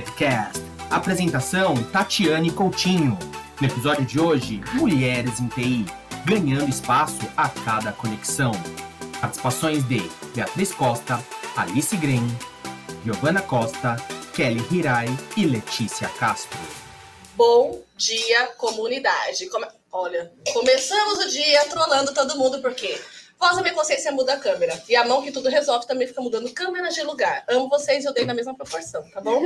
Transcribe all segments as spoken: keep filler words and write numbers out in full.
Podcast. Apresentação Tatiane Coutinho. No episódio de hoje, Mulheres em T I, ganhando espaço a cada conexão. Participações de Beatriz Costa, Alice Grem, Giovana Costa, Kelly Hirai e Letícia Castro. Bom dia, comunidade. Come... Olha, começamos o dia trolando todo mundo, por quê? Voz da minha consciência muda a câmera. E a mão que tudo resolve também fica mudando câmeras de lugar. Amo vocês e eu dei na mesma proporção, tá bom?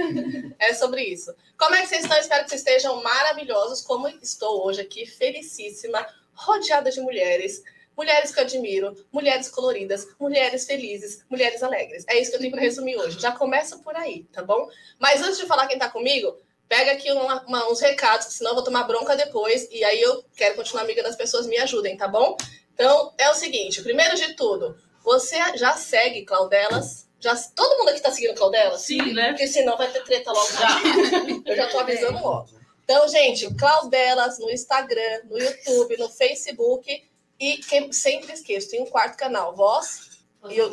É sobre isso. Como é que vocês estão? Espero que vocês estejam maravilhosos, como estou hoje aqui, felicíssima, rodeada de mulheres. Mulheres que eu admiro, mulheres coloridas, mulheres felizes, mulheres alegres. É isso que eu tenho para resumir hoje. Já começa por aí, tá bom? Mas antes de falar quem tá comigo, pega aqui uma, uma, uns recados, senão eu vou tomar bronca depois. E aí eu quero continuar amiga das pessoas, me ajudem, tá bom? Então, é o seguinte, primeiro de tudo, você já segue Cloud Elas? Já, todo mundo aqui tá seguindo Cloud Elas? Sim, né? Porque senão vai ter treta logo. Já. Eu já tô avisando logo. Então, gente, Cloud Elas no Instagram, no YouTube, no Facebook e que, sempre esqueço, tem um quarto canal, voz,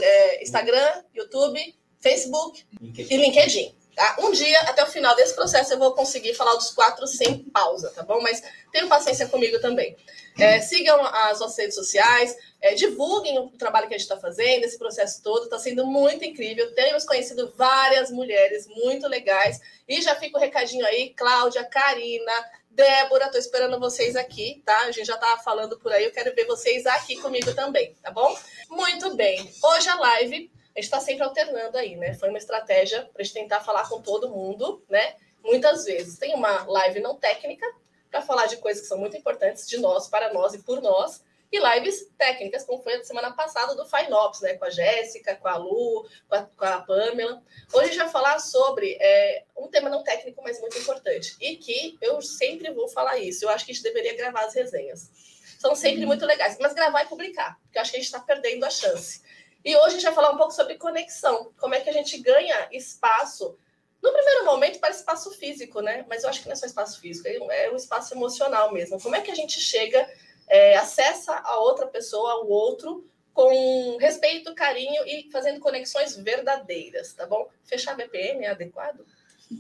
é, Instagram, YouTube, Facebook LinkedIn. e LinkedIn. Tá? Um dia, até o final desse processo, eu vou conseguir falar dos quatro sem pausa, tá bom? Mas tenham paciência comigo também. É, sigam as nossas redes sociais, é, divulguem o trabalho que a gente está fazendo, esse processo todo, está sendo muito incrível. Temos conhecido várias mulheres muito legais. E já fica o recadinho aí, Cláudia, Karina, Débora, estou esperando vocês aqui, tá? A gente já estava falando por aí, eu quero ver vocês aqui comigo também, tá bom? Muito bem, hoje a live... A gente está sempre alternando aí, né? Foi uma estratégia para a gente tentar falar com todo mundo, né? Muitas vezes. Tem uma live não técnica para falar de coisas que são muito importantes de nós, para nós e por nós. E lives técnicas, como foi a semana passada do FineOps, né? Com a Jéssica, com a Lu, com a, com a Pamela. Hoje a gente vai falar sobre é, um tema não técnico, mas muito importante. E que eu sempre vou falar isso. Eu acho que a gente deveria gravar as resenhas. São sempre muito legais. Mas gravar e publicar, porque eu acho que a gente está perdendo a chance. E hoje a gente vai falar um pouco sobre conexão, como é que a gente ganha espaço, no primeiro momento para espaço físico, né? Mas eu acho que não é só espaço físico, é um espaço emocional mesmo. Como é que a gente chega, é, acessa a outra pessoa, o outro, com respeito, carinho e fazendo conexões verdadeiras, tá bom? Fechar B P M é adequado?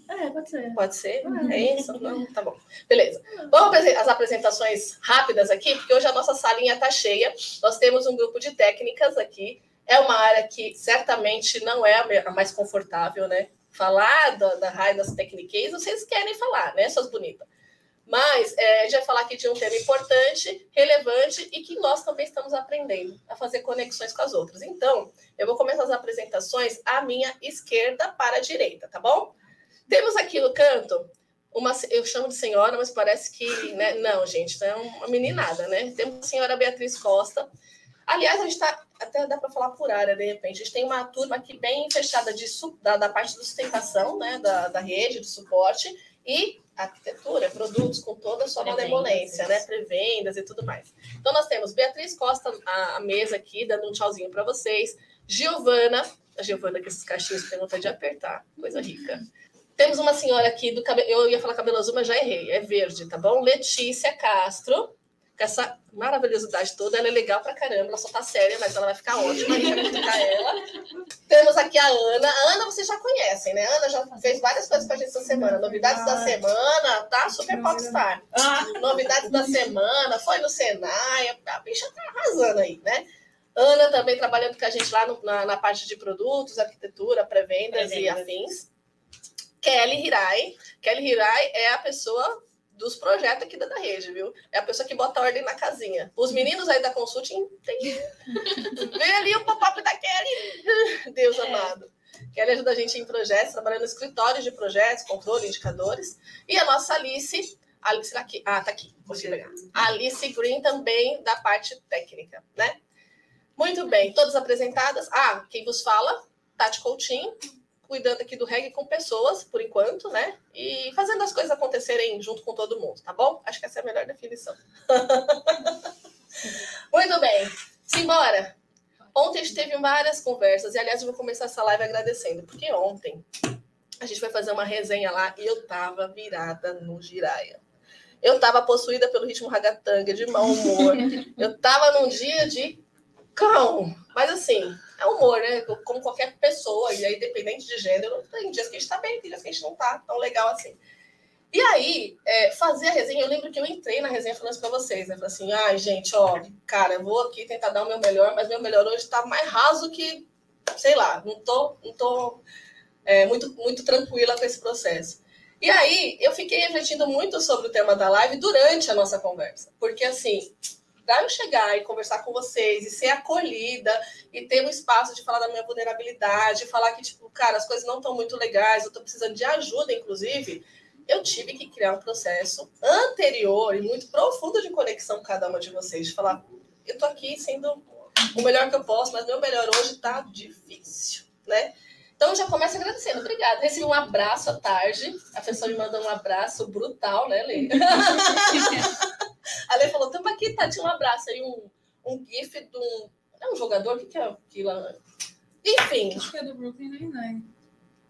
É, pode ser. Pode ser? Ah, é isso? Não? Tá bom. Beleza. Vamos às apresentações rápidas aqui, porque hoje a nossa salinha tá cheia. Nós temos um grupo de técnicas aqui. É uma área que certamente não é a mais confortável, né? Falar da, da raio das técnicas, vocês querem falar, né, suas bonitas? Mas é, a gente vai falar aqui de um tema importante, relevante e que nós também estamos aprendendo a fazer conexões com as outras. Então, eu vou começar as apresentações à minha esquerda para a direita, tá bom? Temos aqui no canto, uma, eu chamo de senhora, mas parece que... Né? Não, gente, é uma meninada, né? Temos a senhora Beatriz Costa. Aliás, a gente está... Até dá para falar por área, de repente. A gente tem uma turma aqui bem fechada de, da, da parte de sustentação, né, da, da rede, de suporte, e arquitetura, produtos com toda a sua malemolência, né, pré-vendas e tudo mais. Então, nós temos Beatriz Costa, a, a mesa aqui, dando um tchauzinho para vocês. Giovana, a Giovana que esses cachinhos tem vontade de apertar, coisa rica. Temos uma senhora aqui do cabelo, eu ia falar cabelo azul, mas já errei, é verde, tá bom? Letícia Castro. Com essa maravilhosidade toda, ela é legal pra caramba, ela só tá séria, mas ela vai ficar ótima, a gente vai cutucar ela. Temos aqui a Ana, a Ana vocês já conhecem, né? A Ana já fez várias coisas com a gente essa semana, novidades da semana, tá? Super popstar. Novidades da semana, foi no Senai, a bicha tá arrasando aí, né? Ana também trabalhando com a gente lá no, na, na parte de produtos, arquitetura, pré-vendas e afins. Kelly Hirai, Kelly Hirai é a pessoa... dos projetos aqui da rede, viu? É a pessoa que bota a ordem na casinha. Os meninos aí da consulting tem... Vem ali o pop-up da Kelly. Deus é. Amado. Kelly ajuda a gente em projetos, trabalhando em escritórios de projetos, controle, indicadores. E a nossa Alice... Alice aqui. Ah, tá aqui. Vou te pegar. Alice Green também, da parte técnica, né? Muito bem. Todas apresentadas. Ah, quem vos fala? Tati Coutinho. Cuidando aqui do reggae com pessoas, por enquanto, né? E fazendo as coisas acontecerem junto com todo mundo, tá bom? Acho que essa é a melhor definição. Muito bem. Simbora. Ontem a gente teve várias conversas. E, aliás, eu vou começar essa live agradecendo. Porque ontem a gente foi fazer uma resenha lá e eu tava virada no Jiraya. Eu tava possuída pelo ritmo ragatanga, de mau humor. Eu tava num dia de cão. Mas assim, é humor, né? Como qualquer pessoa, e aí dependente de gênero, tem dias que a gente tá bem, tem dias que a gente não tá tão legal assim. E aí, é, fazer a resenha, eu lembro que eu entrei na resenha falando isso pra vocês, né? Falei assim, ai, ah, gente, ó, cara, eu vou aqui tentar dar o meu melhor, mas meu melhor hoje tá mais raso que, sei lá, não tô, não tô é, muito, muito tranquila com esse processo. E aí, eu fiquei refletindo muito sobre o tema da live durante a nossa conversa, porque assim, pra eu chegar e conversar com vocês, e ser acolhida, e ter um espaço de falar da minha vulnerabilidade, falar que, tipo, cara, as coisas não estão muito legais, eu tô precisando de ajuda, inclusive... Eu tive que criar um processo anterior e muito profundo de conexão com cada uma de vocês. De falar, eu tô aqui sendo o melhor que eu posso, mas meu melhor hoje tá difícil, né? Então, eu já começo agradecendo. Obrigada. Recebi um abraço à tarde. A pessoa me mandou um abraço brutal, né, Lê? A Lê falou, tamo aqui, Tati, um abraço. Aí um, um gif de um... É um jogador? O que que é aquilo? Enfim. Acho que é do Brooklyn Nine-Nine.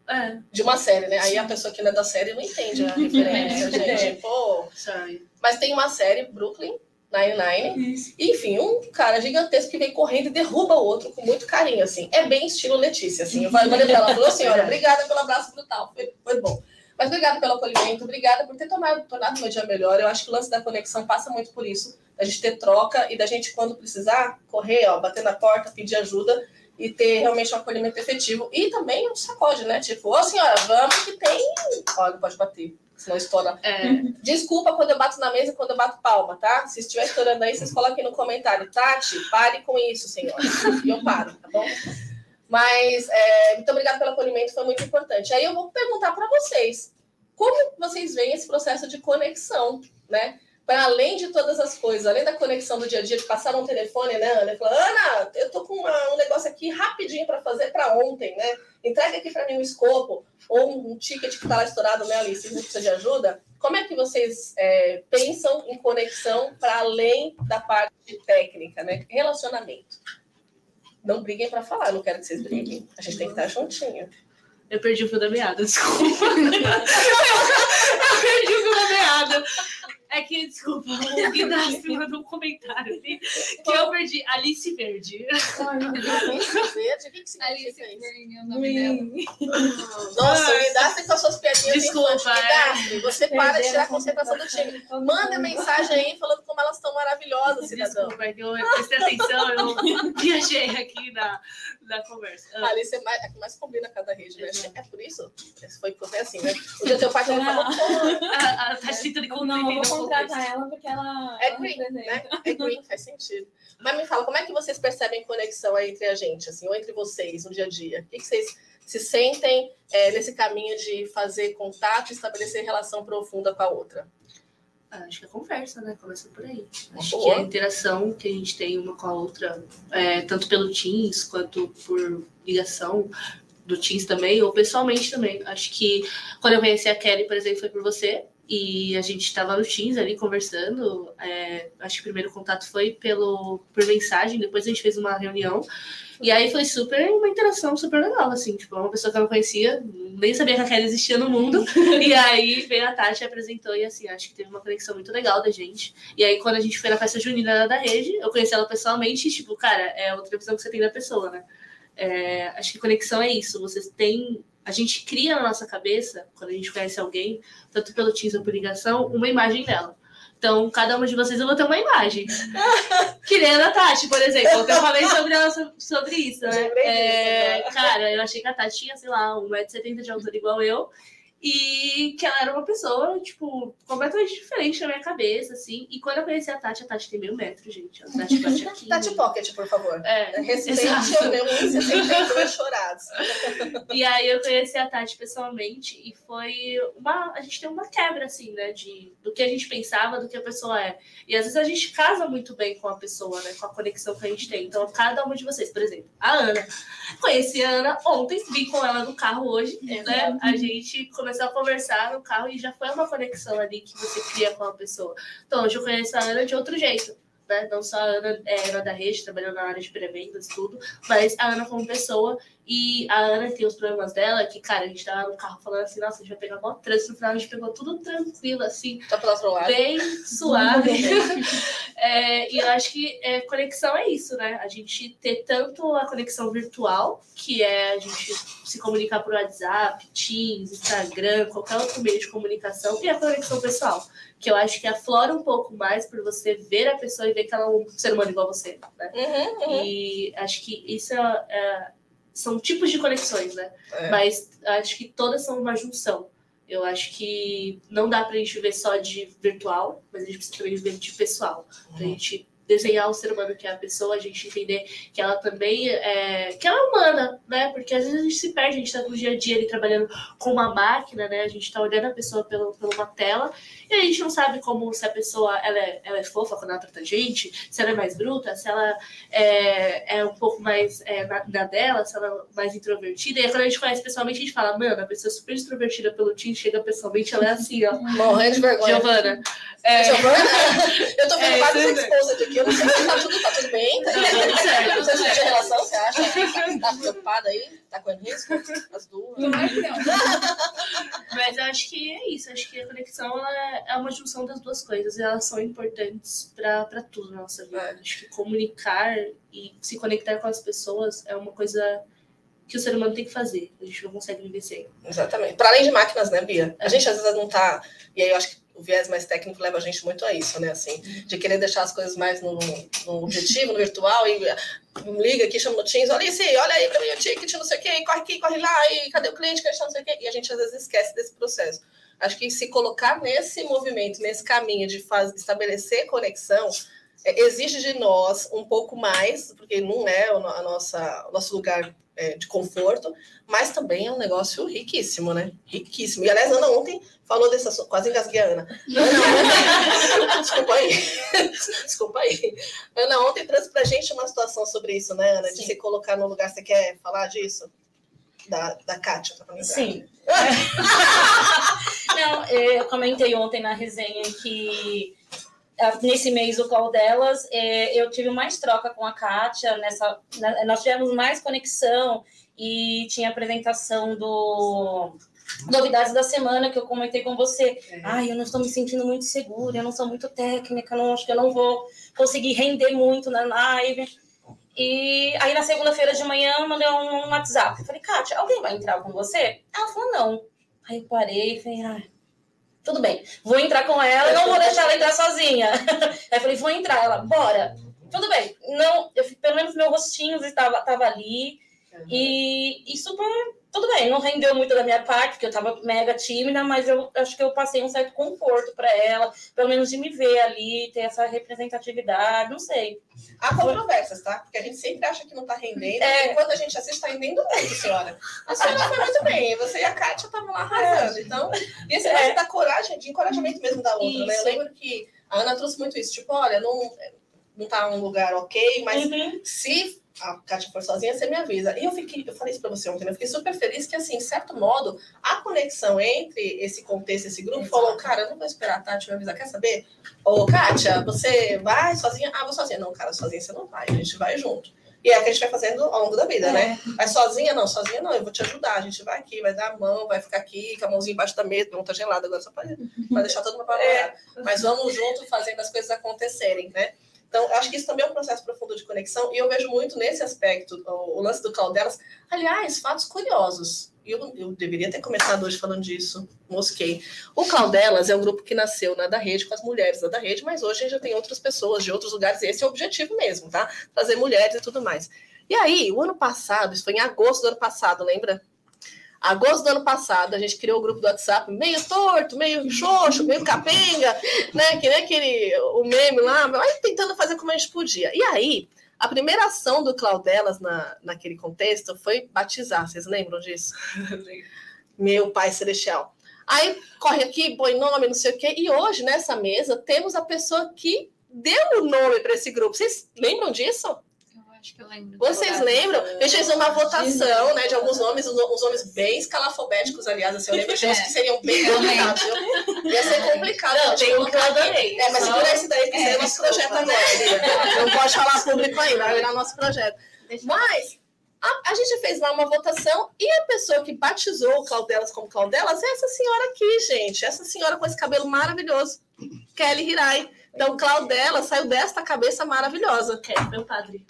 É. De uma série, né? Aí a pessoa que não é da série não entende a referência, gente. Pô. Mas tem uma série, Brooklyn Nine-Nine. Enfim, um cara gigantesco que vem correndo e derruba o outro com muito carinho, assim. É bem estilo Letícia, assim. Eu vou lembrar, ela falou, senhora, obrigada pelo abraço brutal. Foi, foi bom. Mas obrigada pelo acolhimento, obrigada por ter tomado, tornado o meu dia melhor. Eu acho que o lance da conexão passa muito por isso. Da gente ter troca e da gente, quando precisar, correr, ó, bater na porta, pedir ajuda. E ter realmente um acolhimento efetivo. E também um sacode, né? Tipo, ô senhora, vamos que tem... Olha, pode bater, senão estoura. É. Desculpa quando eu bato na mesa e quando eu bato palma, tá? Se estiver estourando aí, vocês coloquem no comentário. Tati, pare com isso, senhora. E eu paro, tá bom? Mas, é, muito obrigada pelo acolhimento, foi muito importante. Aí eu vou perguntar para vocês, como vocês veem esse processo de conexão, né? Para além de todas as coisas, além da conexão do dia a dia, de passar um telefone, né, Ana? Falou, Ana, eu tô com uma, um negócio aqui rapidinho para fazer para ontem, né? Entrega aqui para mim um escopo ou um ticket que tá lá estourado, né, Alice? Você precisa de ajuda? Como é que vocês é, pensam em conexão para além da parte técnica, né? Relacionamento. Não briguem para falar, eu não quero que vocês briguem. A gente tem que estar juntinho. Eu perdi o fio da meada, desculpa. eu, eu perdi o fio da meada. É que, desculpa, o Guidassi mandou um comentário ali que eu perdi. Alice Verde. Ai, meu Deus. Alice Verde? O que significa Alice Verde? É o nome dela. Nossa, o Guidassi com as suas piadinhas. Desculpa. Guidassi, você para de tirar a concentração do time. Manda mensagem aí falando como elas estão maravilhosas, cidadão. Desculpa, eu prestei atenção, eu viajei aqui na, na conversa. A Alice é mais, é que mais combina cada rede, né? É por isso? Foi assim, né? O dia teu pai já falou. A Tachita de Condomínio. Contratar ela porque ela é ela green, né? É green, faz sentido. Mas me fala, como é que vocês percebem conexão aí entre a gente, assim, ou entre vocês no dia a dia? O que, que vocês se sentem é, nesse caminho de fazer contato e estabelecer relação profunda com a outra? Acho que é conversa, né? Começa por aí. Acho Boa. que é a interação que a gente tem uma com a outra, é, tanto pelo Teams quanto por ligação do Teams também, ou pessoalmente também. Acho que quando eu conheci a Kelly, por exemplo, foi por você. E a gente estava no Teams ali conversando, é, acho que o primeiro contato foi pelo, por mensagem, depois a gente fez uma reunião, e aí foi super uma interação super legal, assim, tipo, uma pessoa que eu não conhecia, nem sabia que a Kelly existia no mundo, e aí veio a Tati, apresentou, e assim, acho que teve uma conexão muito legal da gente, e aí quando a gente foi na festa junina da rede, eu conheci ela pessoalmente, e tipo, cara, é outra visão que você tem da pessoa, né? É, acho que conexão é isso, você tem... A gente cria na nossa cabeça, quando a gente conhece alguém, tanto pelo Teams ou por ligação, uma imagem dela. Então, cada uma de vocês eu vou ter uma imagem. Que nem a Tati, por exemplo. Eu falei sobre ela sobre isso, né? É, cara, eu achei que a Tati tinha, sei lá, um metro e setenta de altura igual eu. E que ela era uma pessoa, tipo, completamente diferente na minha cabeça, assim. E quando eu conheci a Tati, a Tati tem meio metro, gente. A Tati bate aqui. Tati Pocket, por favor. É, respeite o meu um metro e setenta chorados. E aí eu conheci a Tati pessoalmente e foi uma... A gente tem uma quebra, assim, né? De, do que a gente pensava, do que a pessoa é. E às vezes a gente casa muito bem com a pessoa, né? Com a conexão que a gente tem. Então, cada uma de vocês, por exemplo, a Ana. Conheci a Ana ontem, vim com ela no carro hoje, é, né? Uhum. A gente começou a conversar no carro e já foi uma conexão ali que você cria com a pessoa. Então, hoje eu conheço a Ana de outro jeito, né? Não só a Ana, é, Ana da rede, trabalhando na área de pré-vendas, tudo, mas a Ana como pessoa E a Ana tem os problemas dela, que, cara, a gente tava no carro falando assim, nossa, a gente vai pegar mó trânsito, no final a gente pegou tudo tranquilo, assim, só pelo outro lado, bem suave. É, e eu acho que é, conexão é isso, né? A gente ter tanto a conexão virtual, que é a gente se comunicar por WhatsApp, Teams, Instagram, qualquer outro meio de comunicação, e a conexão pessoal, que eu acho que aflora um pouco mais por você ver a pessoa e ver que ela é um ser humano igual você, né? Uhum, uhum. E acho que isso é, é são tipos de conexões, né? É. Mas acho que todas são uma junção. Eu acho que não dá pra gente ver só de virtual, mas a gente precisa também ver de pessoal. Uhum. Pra gente desenhar o ser humano que é a pessoa, a gente entender que ela também é... que ela é humana, né? Porque às vezes a gente se perde, a gente tá no dia a dia ali trabalhando com uma máquina, né? A gente tá olhando a pessoa pelo, por uma tela e a gente não sabe como, se a pessoa ela é, ela é fofa quando ela trata a gente, se ela é mais bruta, se ela é, é um pouco mais é, na, na dela, se ela é mais introvertida. E aí, quando a gente conhece pessoalmente, a gente fala, mano, a pessoa é super extrovertida pelo Tim, chega pessoalmente, ela é assim, ó. Morrendo de vergonha. Giovana. É... Giovana? Eu tô vendo quase essa esposa aqui. Eu não sei se tá tudo, tá tudo bem, tá tudo certo. Não sei se tinha relação, você acha? Tá preocupada aí? Tá com risco? As duas? Não, é que não. Mas eu acho que é isso. Acho que a conexão ela é uma junção das duas coisas. E elas são importantes pra, pra tudo na nossa vida. É. Acho que comunicar e se conectar com as pessoas é uma coisa que o ser humano tem que fazer. A gente não consegue viver sem. Exatamente. Pra além de máquinas, né, Bia? A gente às vezes não tá... E aí eu acho que o viés mais técnico leva a gente muito a isso, né? Assim, de querer deixar as coisas mais no, no objetivo, no virtual, e liga aqui, chama no Teams, olha isso aí, olha aí pra mim o ticket, não sei o quê, corre aqui, corre lá, e cadê o cliente, não sei o quê. E a gente às vezes esquece desse processo. Acho que se colocar nesse movimento, nesse caminho de faz, estabelecer conexão, é, exige de nós um pouco mais, porque não é a nossa, o nosso lugar é, de conforto, mas também é um negócio riquíssimo, né? Riquíssimo. E, aliás, Ana ontem falou desse assunto, quase engasguei a Ana. Ana desculpa aí. Desculpa aí. Ana ontem trouxe pra gente uma situação sobre isso, né, Ana? De Sim. se colocar no lugar. Você quer falar disso? Da, da Kátia, tá falando? Sim. Não, eu comentei ontem na resenha que nesse mês o qual delas, eu tive mais troca com a Kátia, nessa, nós tivemos mais conexão e tinha apresentação do Novidades da Semana, que eu comentei com você. É. Ai, eu não estou me sentindo muito segura, eu não sou muito técnica, não, acho que eu não vou conseguir render muito na live. E aí, na segunda-feira de manhã, eu mandei um WhatsApp. Eu falei, Kátia, alguém vai entrar com você? Ela falou, não. Aí eu parei e falei, ai... tudo bem, vou entrar com ela, eu não vou deixar ela entrar sozinha. Aí eu falei, vou entrar, ela, bora. Tudo bem, não, eu, pelo menos meu rostinho estava, estava ali. Uhum. E, e super, tudo bem, não rendeu muito da minha parte, porque eu estava mega tímida, mas eu acho que eu passei um certo conforto para ela, pelo menos de me ver ali, ter essa representatividade, não sei. Há controvérsias, tá? Porque a gente sempre acha que não tá rendendo, é. E quando a gente assiste, tá rendendo muito, senhora. A senhora foi muito bem, você e a Kátia estavam lá arrasando. Então, esse é mais da coragem, de encorajamento mesmo da outra, isso. Né? Eu lembro que a Ana trouxe muito isso, tipo, olha, não, não tá um lugar ok, mas uhum. se... a Kátia for sozinha, você me avisa. E eu fiquei, eu falei isso pra você ontem, eu fiquei super feliz que, assim, de certo modo, a conexão entre esse contexto, esse grupo, Exato. Falou, cara, eu não vou esperar a Tati me avisar, quer saber? Ô, Kátia, você vai sozinha? Ah, vou sozinha. Não, cara, sozinha você não vai, a gente vai junto. E é o que a gente vai fazendo ao longo da vida, é. Né? Mas sozinha não, sozinha não, eu vou te ajudar, a gente vai aqui, vai dar a mão, vai ficar aqui, com a mãozinha embaixo da mesa, não tá gelada agora, só pra, pra deixar todo mundo pra é. Mas vamos junto fazendo as coisas acontecerem, né? Então, acho que isso também é um processo profundo de conexão, e eu vejo muito nesse aspecto o, o lance do Cloud Elas. Aliás, fatos curiosos. Eu, eu deveria ter começado hoje falando disso, mosquei. O Cloud Elas é um grupo que nasceu na da rede, com as mulheres da da rede, mas hoje a gente já tem outras pessoas de outros lugares, e esse é o objetivo mesmo, tá? Trazer mulheres e tudo mais. E aí, o ano passado, isso foi em agosto do ano passado, lembra? Agosto do ano passado, a gente criou o grupo do WhatsApp meio torto, meio xoxo, meio capenga, né? Que nem aquele o meme lá, mas tentando fazer como a gente podia. E aí, a primeira ação do Cloud Elas na, naquele contexto foi batizar. Vocês lembram disso? Meu Pai Celestial. Aí corre aqui, põe nome, não sei o quê. E hoje, nessa mesa, temos a pessoa que deu o nome para esse grupo. Vocês lembram disso? Acho que eu lembro. Vocês lembram? A gente fez uma votação, né, de alguns nomes, uns nomes bem escalafobéticos, aliás, assim, eu lembro de uns é. Que seriam bem complicados, viu? Ia ser complicado. Não, tem um que eu adorei. É, mas segura esse daí, que esse é, é nosso projeto agora. Não pode falar público ainda, vai virar nosso projeto. Mas a, a, gente fez lá uma votação e a pessoa que batizou o Cloud Elas como Cloud Elas é essa senhora aqui, gente. Essa senhora com esse cabelo maravilhoso, Kelly Hirai. Então, Cloud Elas saiu desta cabeça maravilhosa. Kelly, meu padre.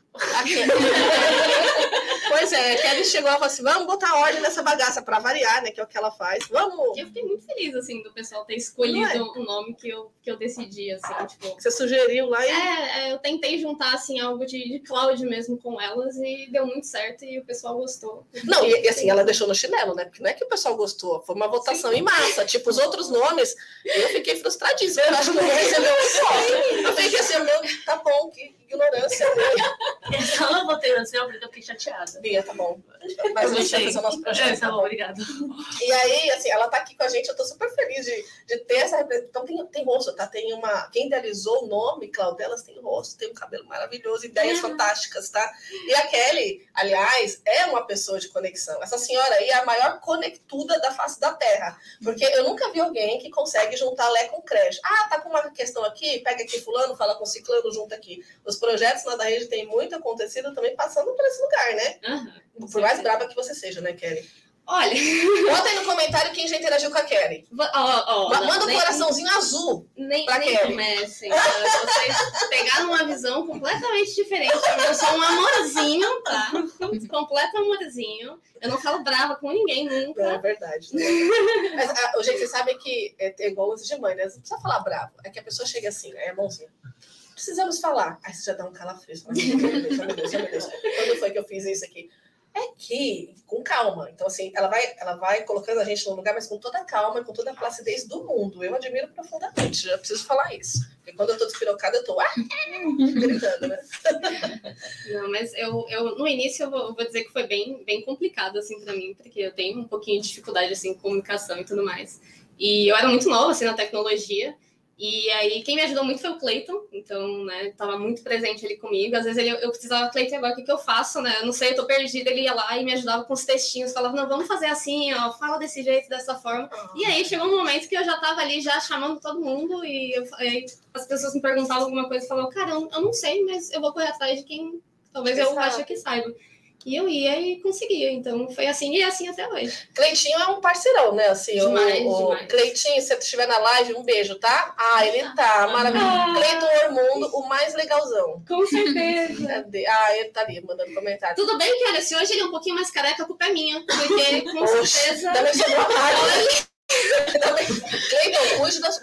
Pois é, a Kelly chegou e falou assim, vamos botar ordem nessa bagaça, para variar, né, que é o que ela faz. Vamos! Eu fiquei muito feliz, assim, do pessoal ter escolhido é? o nome que eu, que eu decidi, assim, tipo... Você sugeriu lá e... É, é eu tentei juntar, assim, algo de, de Cloud mesmo com elas e deu muito certo e o pessoal gostou. Não, e, e assim, ela deixou no chinelo, né, porque não é que o pessoal gostou, foi uma votação Sim. em massa. Tipo, os outros nomes, eu fiquei frustradíssima, eu acho que eu recebi um só. Eu fiquei assim, meu, tá bom, que ignorância. Eu só não votei no seu, porque eu fiquei chateada. Bia, tá bom. Mas a gente vai fazer o nosso projeto. É, tá bom, obrigada. E aí, assim, ela tá aqui com a gente, eu tô super feliz de, de ter essa representação. Então tem, tem rosto, tá? Tem uma... Quem idealizou o nome, Cloud Elas, tem rosto, tem um cabelo maravilhoso, ideias é. fantásticas, tá? E a Kelly, aliás, é uma pessoa de conexão. Essa senhora aí é a maior conectuda da face da Terra. Porque eu nunca vi alguém que consegue juntar Lé com creche. Ah, tá com uma questão aqui, pega aqui fulano, fala com ciclano, junta aqui. Os projetos lá da rede tem muito acontecido também passando por esse lugar, né? Uhum, por mais brava que você seja, né, Kelly? Olha... Bota aí no comentário quem já interagiu com a Kelly. Oh, oh, Manda um nem, coraçãozinho azul nem, pra nem Kelly. Comecem. Vocês pegaram uma visão completamente diferente. Eu sou um amorzinho, tá? Completo amorzinho. Eu não falo brava com ninguém nunca. Não, é verdade. Né? Mas, a, gente, vocês sabem que é, é igual uso de mãe, né? Não precisa falar brava. É que a pessoa chega assim, é mãozinha. Precisamos falar. Aí você já dá um calafrio. Quando foi que eu fiz isso aqui? É que, com calma. Então, assim, ela vai, ela vai colocando a gente no lugar, mas com toda a calma e com toda a placidez do mundo. Eu admiro profundamente, já preciso falar isso. Porque quando eu tô despirocada, eu tô ah, gritando, né? Não, mas eu, eu no início, eu vou, eu vou dizer que foi bem, bem complicado, assim, pra mim, porque eu tenho um pouquinho de dificuldade, assim, em comunicação e tudo mais. E eu era muito nova, assim, na tecnologia. E aí, quem me ajudou muito foi o Cleiton, então, né, tava muito presente ali comigo. Às vezes ele, eu precisava, Cleiton, agora o que, que eu faço, né? Eu não sei, eu tô perdida. Ele ia lá e me ajudava com os textinhos, falava, não, vamos fazer assim, ó, fala desse jeito, dessa forma. Uhum. E aí, chegou um momento que eu já tava ali, já chamando todo mundo, e eu, aí, as pessoas me perguntavam alguma coisa e falavam, cara, eu, eu não sei, mas eu vou correr atrás de quem talvez eu ache que saiba. E eu ia e conseguia, então foi assim e é assim até hoje. Cleitinho é um parceirão, né? Assim, demais, o, o... demais. Cleitinho, se você estiver na live, um beijo, tá? Ah, ele tá, ah, maravilhoso. Ah, Cleiton Ormundo, o mais legalzão. Com certeza. Cadê? Ah, ele tá ali, mandando comentário. Tudo bem que, olha, se hoje ele é um pouquinho mais careca, a culpa é minha. Porque, com Oxe, certeza... Também sobrou a barba. Também... Cleiton, cuide das...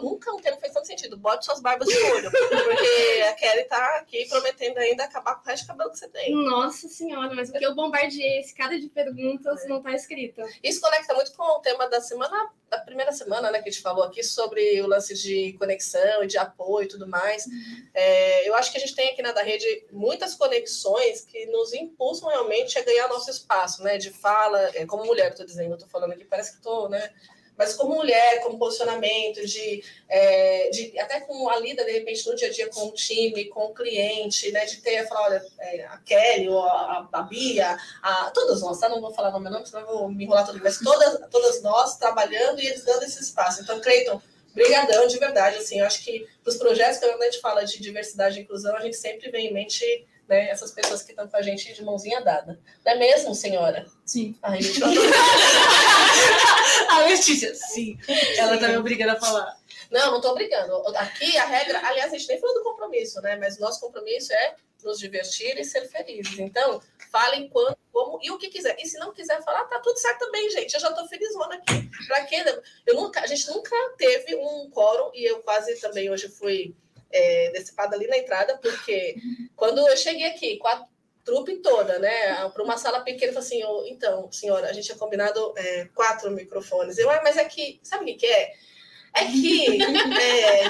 Nunca um termo fez tanto sentido. Bote suas barbas de olho. Porque a Kelly tá aqui prometendo ainda acabar com o resto de cabelo que você tem. Nossa senhora, mas o que eu bombardeei esse cara de perguntas é. não tá escrito. Isso conecta muito com o tema da semana, da primeira semana, né, que a gente falou aqui sobre o lance de conexão e de apoio e tudo mais. É, eu acho que a gente tem aqui na Da Rede muitas conexões que nos impulsam realmente a ganhar nosso espaço, né? De fala, é, como mulher, tô dizendo, eu tô falando aqui, parece que tô, né? Mas como mulher, como posicionamento, de, é, de, até com a lida, de repente, no dia a dia com o time, com o cliente, né, de ter, falar, olha, é, a Kelly, ou a, a Bia, a, todas nós, tá? Não vou falar o meu nome, senão eu vou me enrolar todo mundo, mas todas, todas nós trabalhando e eles dando esse espaço. Então, Cleiton, brigadão, de verdade, assim, eu acho que os projetos que a gente fala de diversidade e inclusão, a gente sempre vem em mente... Né? Essas pessoas que estão com a gente de mãozinha dada. Não é mesmo, senhora? Sim. Ai, gente... A Letícia, sim. Ela tá me obrigando a falar. Não, não tô obrigando. Aqui a regra... Aliás, a gente nem falou do compromisso, né? Mas o nosso compromisso é nos divertir e ser felizes. Então, falem quando, como e o que quiser. E se não quiser falar, tá tudo certo também, gente. Eu já tô felizona aqui. Pra quê? Eu nunca... A gente nunca teve um quórum e eu quase também hoje fui... É, decepada ali na entrada, porque quando eu cheguei aqui, com a trupe toda, né, para uma sala pequena, eu falei assim, oh, então, senhora, a gente tinha combinado é, quatro microfones. Eu, ah, mas é que, sabe o que é? É que é,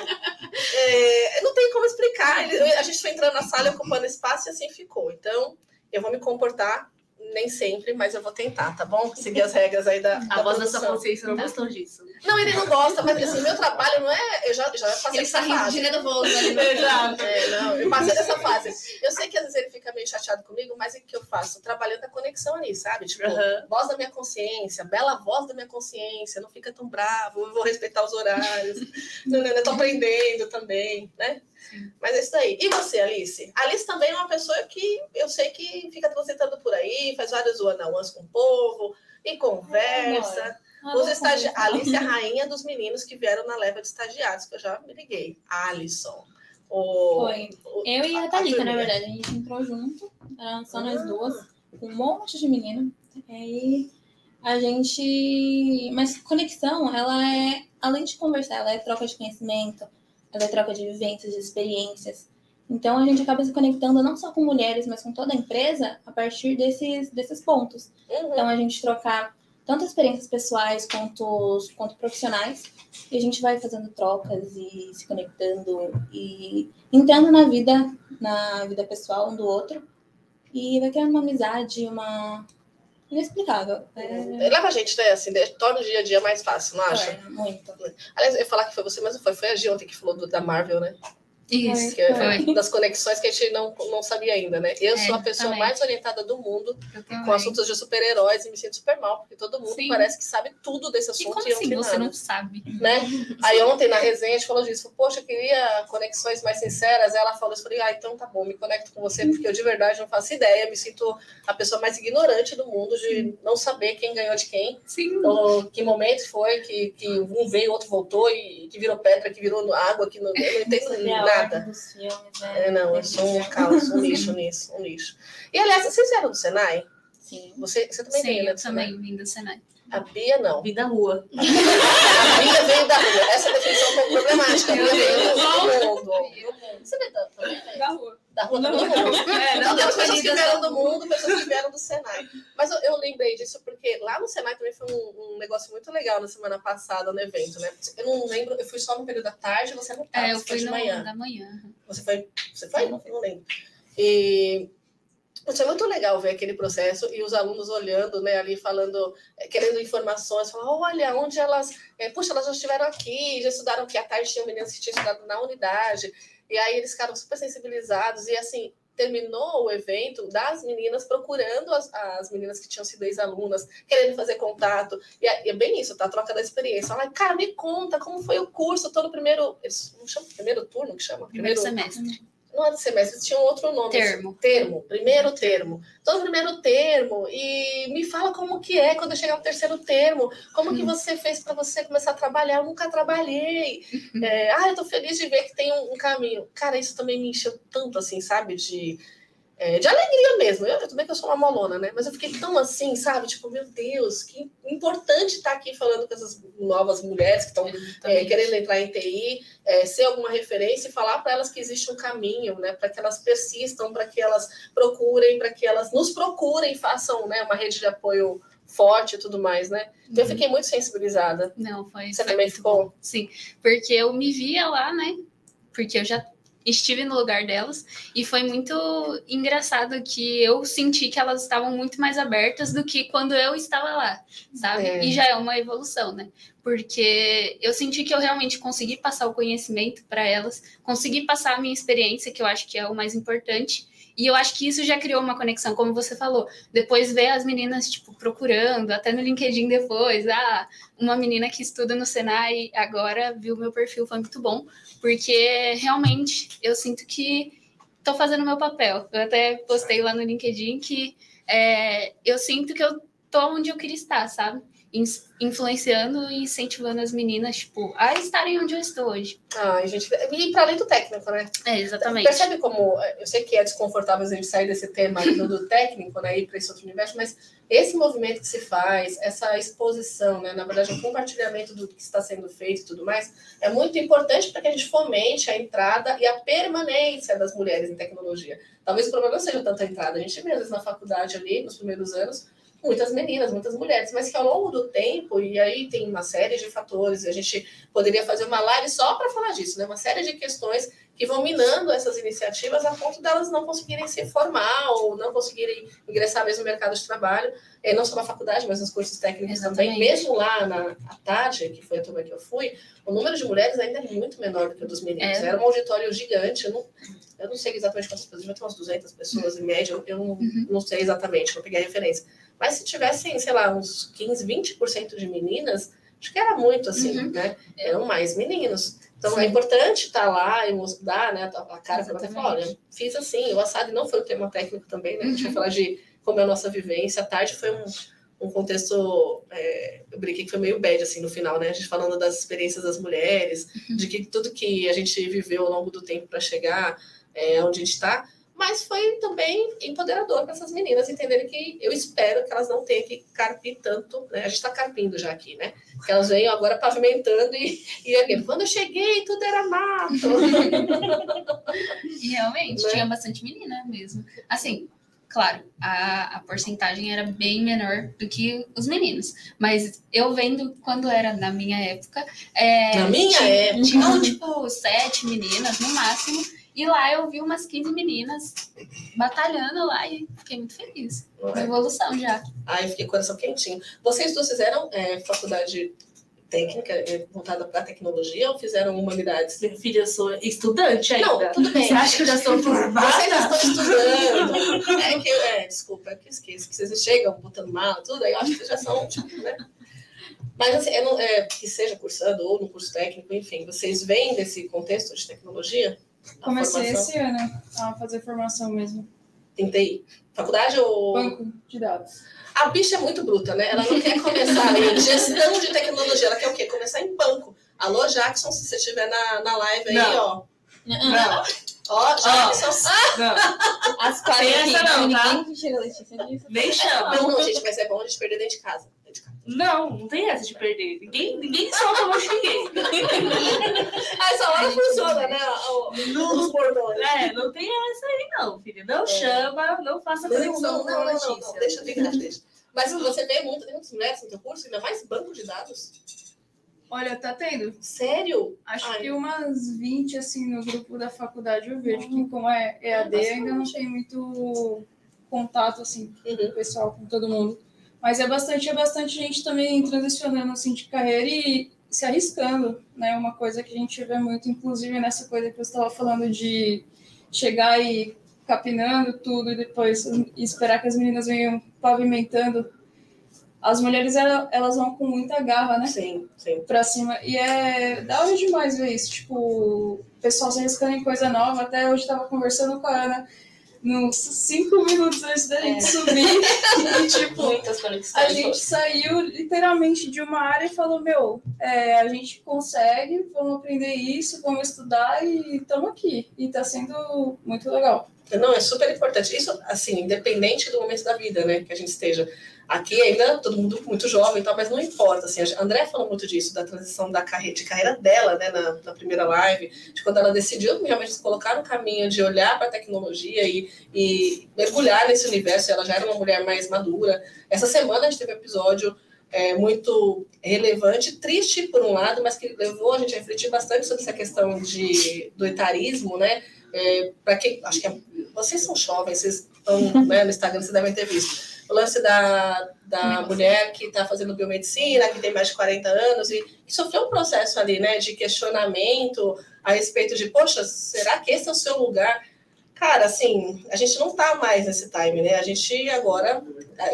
é, não tem como explicar. A gente foi entrando na sala, ocupando espaço e assim ficou. Então, eu vou me comportar, nem sempre, mas eu vou tentar, tá bom? Seguir as regras aí da, da A voz da sua consciência não gostou disso. Não, ele não gosta, mas assim, meu trabalho não é... Eu já, já passei dessa fase. Ele está rindo de nervoso. Exato. É, não, eu passei dessa fase. Eu sei que às vezes ele fica meio chateado comigo, mas o que eu faço? Trabalhando a conexão ali, sabe? Tipo, uhum. voz da minha consciência, bela voz da minha consciência, não fica tão bravo, eu vou respeitar os horários, não, não, eu tô aprendendo também, né? Sim. Mas é isso aí. E você, Alice? Alice também é uma pessoa que eu sei que fica transitando por aí, aqui, faz vários one-on-ones com o povo, e conversa. Ah, Os estagi... A Alice é a rainha dos meninos que vieram na leva de estagiários, que eu já me liguei. A Alison. O... Foi. O... Eu e a, a Thalita, a na verdade. A gente entrou junto, só nós ah. duas, com um monte de menino. E aí a gente... Mas conexão, ela é... Além de conversar, ela é troca de conhecimento, ela é troca de vivências, de experiências. Então, a gente acaba se conectando não só com mulheres, mas com toda a empresa a partir desses, desses pontos. Uhum. Então, a gente trocar tanto experiências pessoais quanto, quanto profissionais, e a gente vai fazendo trocas e se conectando e entrando na vida, na vida pessoal um do outro, e vai criando uma amizade, uma... Inexplicável. É... Leva a gente, né? Assim, torna o dia a dia mais fácil, não acha? É, muito. Aliás, eu ia falar que foi você, mas não foi. Foi a Gi ontem que falou do, da Marvel, né? Isso. Que foi. Foi. Das conexões que a gente não, não sabia ainda, né? Eu é, sou a pessoa também. mais orientada do mundo com assuntos de super-heróis e me sinto super mal, porque todo mundo Sim. parece que sabe tudo desse assunto. E, e assim, você não sabe. Né? Aí ontem na resenha a gente falou disso. Poxa, eu queria conexões mais sinceras. Aí ela falou isso. Eu falei, ah, então tá bom, me conecto com você, porque eu de verdade não faço ideia. Me sinto a pessoa mais ignorante do mundo de Sim. não saber quem ganhou de quem. Sim. Ou que momento foi que, que um veio, o outro voltou, e que virou pedra, que virou água, que não, eu não entendo nada. Nada. Filmes, né? É, não, eu sou um caos, um lixo nisso, um lixo. E, aliás, vocês vieram do Senai? Sim. Você, você também Sim, veio, né, do Senai? Sim, eu também vim do Senai. A Bia, não. Vim da rua. A Bia veio da rua. Essa definição é um pouco problemática. A Bia veio do mundo. Você veio da rua? Da rua. Da rua, da rua. É, não, não, pessoas que vieram do mundo, pessoas que vieram do Senai. Mas eu, eu lembrei disso porque lá no Senai também foi um, um negócio muito legal na semana passada, no evento, né? Eu não lembro, eu fui só no período da tarde, você não tarde, é, eu fui de manhã. da manhã. Você foi? Você foi? Não, não lembro. E... Mas foi muito legal ver aquele processo e os alunos olhando, né, ali falando, querendo informações, falando, olha, onde elas... É, puxa, elas já estiveram aqui, já estudaram aqui à tarde, tinha um menino que tinha estudado na unidade. E aí eles ficaram super sensibilizados e, assim, terminou o evento das meninas procurando as, as meninas que tinham sido ex-alunas, querendo fazer contato. E é, é bem isso, tá? A troca da experiência. Ela, cara, me conta como foi o curso, todo o primeiro... Não chama primeiro turno que chama? Primeiro, primeiro semestre. Não era semestre, tinha um outro nome. Termo. Assim, termo, primeiro termo. Todo primeiro termo. E me fala como que é quando eu chegar no terceiro termo. Como que você fez para você começar a trabalhar? Eu nunca trabalhei. É, ah, eu tô feliz de ver que tem um, um caminho. Cara, isso também me encheu tanto, assim, sabe? De, é, de alegria mesmo. Eu, eu também que eu sou uma molona, né? Mas eu fiquei tão assim, sabe? Tipo, meu Deus, que importante estar aqui falando com essas novas mulheres que estão é, querendo entrar em T I, é, ser alguma referência e falar para elas que existe um caminho, né, para que elas persistam, para que elas procurem, para que elas nos procurem e façam, né, uma rede de apoio forte e tudo mais, né? Então, uhum. eu fiquei muito sensibilizada. Não, foi... Você foi também ficou? Bom. Sim, porque eu me via lá, né? Porque eu já estive no lugar delas e foi muito engraçado que eu senti que elas estavam muito mais abertas do que quando eu estava lá, sabe? É. E já é uma evolução, né? Porque eu senti que eu realmente consegui passar o conhecimento para elas, consegui passar a minha experiência, que eu acho que é o mais importante. E eu acho que isso já criou uma conexão, como você falou. Depois ver as meninas, tipo, procurando, até no LinkedIn depois. Ah, uma menina que estuda no Senai agora viu meu perfil, foi muito bom. Porque, realmente, eu sinto que tô fazendo o meu papel. Eu até postei lá no LinkedIn que é, eu sinto que eu tô onde eu queria estar, sabe? Influenciando e incentivando as meninas, tipo, a estarem onde eu estou hoje. Ai, gente, e para além do técnico, né? É, exatamente. Percebe como, eu sei que é desconfortável a gente sair desse tema do técnico, né, ir para esse outro universo, mas esse movimento que se faz, essa exposição, né, na verdade, o compartilhamento do que está sendo feito e tudo mais, é muito importante para que a gente fomente a entrada e a permanência das mulheres em tecnologia. Talvez o problema não seja tanta entrada, a gente vê, às vezes, na faculdade ali, nos primeiros anos, muitas meninas, muitas mulheres, mas que ao longo do tempo, e aí tem uma série de fatores, a gente poderia fazer uma live só para falar disso, né? Uma série de questões que vão minando essas iniciativas a ponto delas não conseguirem se formar ou não conseguirem ingressar mesmo no mercado de trabalho, é, não só na faculdade, mas nos cursos técnicos Exatamente. também. Mesmo lá na tarde, que foi a turma que eu fui, o número de mulheres ainda é muito menor do que o dos meninos. É. Era um auditório gigante, eu não, eu não sei exatamente quantas pessoas, devia ter umas duzentas pessoas em média, eu, eu uhum. não sei exatamente, não peguei a referência. Mas se tivessem, sei lá, uns quinze, vinte por cento de meninas, acho que era muito, assim, uhum. né? Eram mais meninos. Então, Sim. é importante estar lá e mostrar, né, a cara para você falar, olha, fiz assim, o assado, e não foi o tema técnico também, né? A gente vai falar de como é a nossa vivência. A tarde foi um, um contexto, é, eu brinquei que foi meio bad, assim, no final, né? A gente falando das experiências das mulheres, uhum. de que tudo que a gente viveu ao longo do tempo para chegar é, onde a gente está, mas foi também empoderador para essas meninas entenderem que eu espero que elas não tenham que carpir tanto, né? A gente está carpindo já aqui, né? Que elas venham agora pavimentando e, e quando eu cheguei, tudo era mato. E realmente, né? Tinha bastante menina mesmo. Assim, claro, a, a porcentagem era bem menor do que os meninos, mas eu vendo quando era na minha época... É, na minha tinha, época? Tinham, tipo, sete meninas no máximo. E lá eu vi umas quinze meninas batalhando lá e fiquei muito feliz. Uma evolução já. Ai, fiquei com o coração quentinho. Vocês dois fizeram é, faculdade técnica voltada para tecnologia ou fizeram humanidades? Minha filha, eu sou estudante ainda. Não, tudo bem. Você acha que eu já sou formada? Vocês já estão estudando. É que, é, desculpa, é que eu esqueço que vocês chegam botando mal, tudo, aí eu acho que vocês já são, tipo, né? Mas, assim, eu não, é, que seja cursando ou no curso técnico, enfim, vocês vêm desse contexto de tecnologia? A Comecei formação. esse ano a fazer formação mesmo. Em T I? Faculdade ou... Banco de dados. A bicha é muito bruta, né? Ela não quer começar em gestão de tecnologia. Ela quer o quê? Começar em banco. Alô, Jackson, se você estiver na, na live aí, não. ó. Não. não. Ó, Jackson. Oh. Não. As quarenta não, tá? Nem chama. Não, não, gente, mas é bom a gente perder dentro de casa. Não, não tem essa de perder. Ninguém, ninguém solta a mão de ninguém. Essa hora funciona, né? Os bordões. É, não tem essa aí, não, filha. Não é. chama, não faça pressão. Não, não, não, não, não. Deixa eu ver, deixa. Mas você vê muito, tem muitas mulheres no teu curso, ainda mais banco de dados. Olha, tá tendo. Sério? Acho Ai. que umas vinte, assim, no grupo da faculdade eu vejo. Hum. Que como é E A D, é ainda não tem muito contato, assim, uhum. com o pessoal, com todo mundo. Mas é bastante, é bastante gente também transicionando assim, de carreira e se arriscando, né? Uma coisa que a gente vê muito, inclusive nessa coisa que eu estava falando de chegar e capinando tudo e depois esperar que as meninas venham pavimentando. As mulheres, elas vão com muita garra, né? Sim, sim. Pra cima. E é... dá hora demais ver isso. Tipo, o pessoal se arriscando em coisa nova. Até hoje estava conversando com a Ana... Nos cinco minutos antes da gente é. subir, e, tipo, a gente saiu literalmente de uma área e falou, meu, é, a gente consegue, vamos aprender isso, vamos estudar e estamos aqui. E está sendo muito legal. Não, é super importante. Isso, assim, independente do momento da vida, né, que a gente esteja. Aqui ainda todo mundo muito jovem e tal, mas não importa, assim, a André falou muito disso, da transição da carreira, de carreira dela, né, na, na primeira live, de quando ela decidiu realmente se colocar no caminho de olhar para a tecnologia e, e mergulhar nesse universo, ela já era uma mulher mais madura. Essa semana a gente teve um episódio é, muito relevante, triste por um lado, mas que levou a gente a refletir bastante sobre essa questão de, do etarismo, né, é, para quem, acho que é, vocês são jovens, vocês estão, né, no Instagram, vocês devem ter visto. O lance da, da mulher que está fazendo biomedicina, que tem mais de quarenta anos, e, e sofreu um processo ali, né, de questionamento a respeito de, poxa, será que esse é o seu lugar? Cara, assim, a gente não está mais nesse time, né? A gente agora,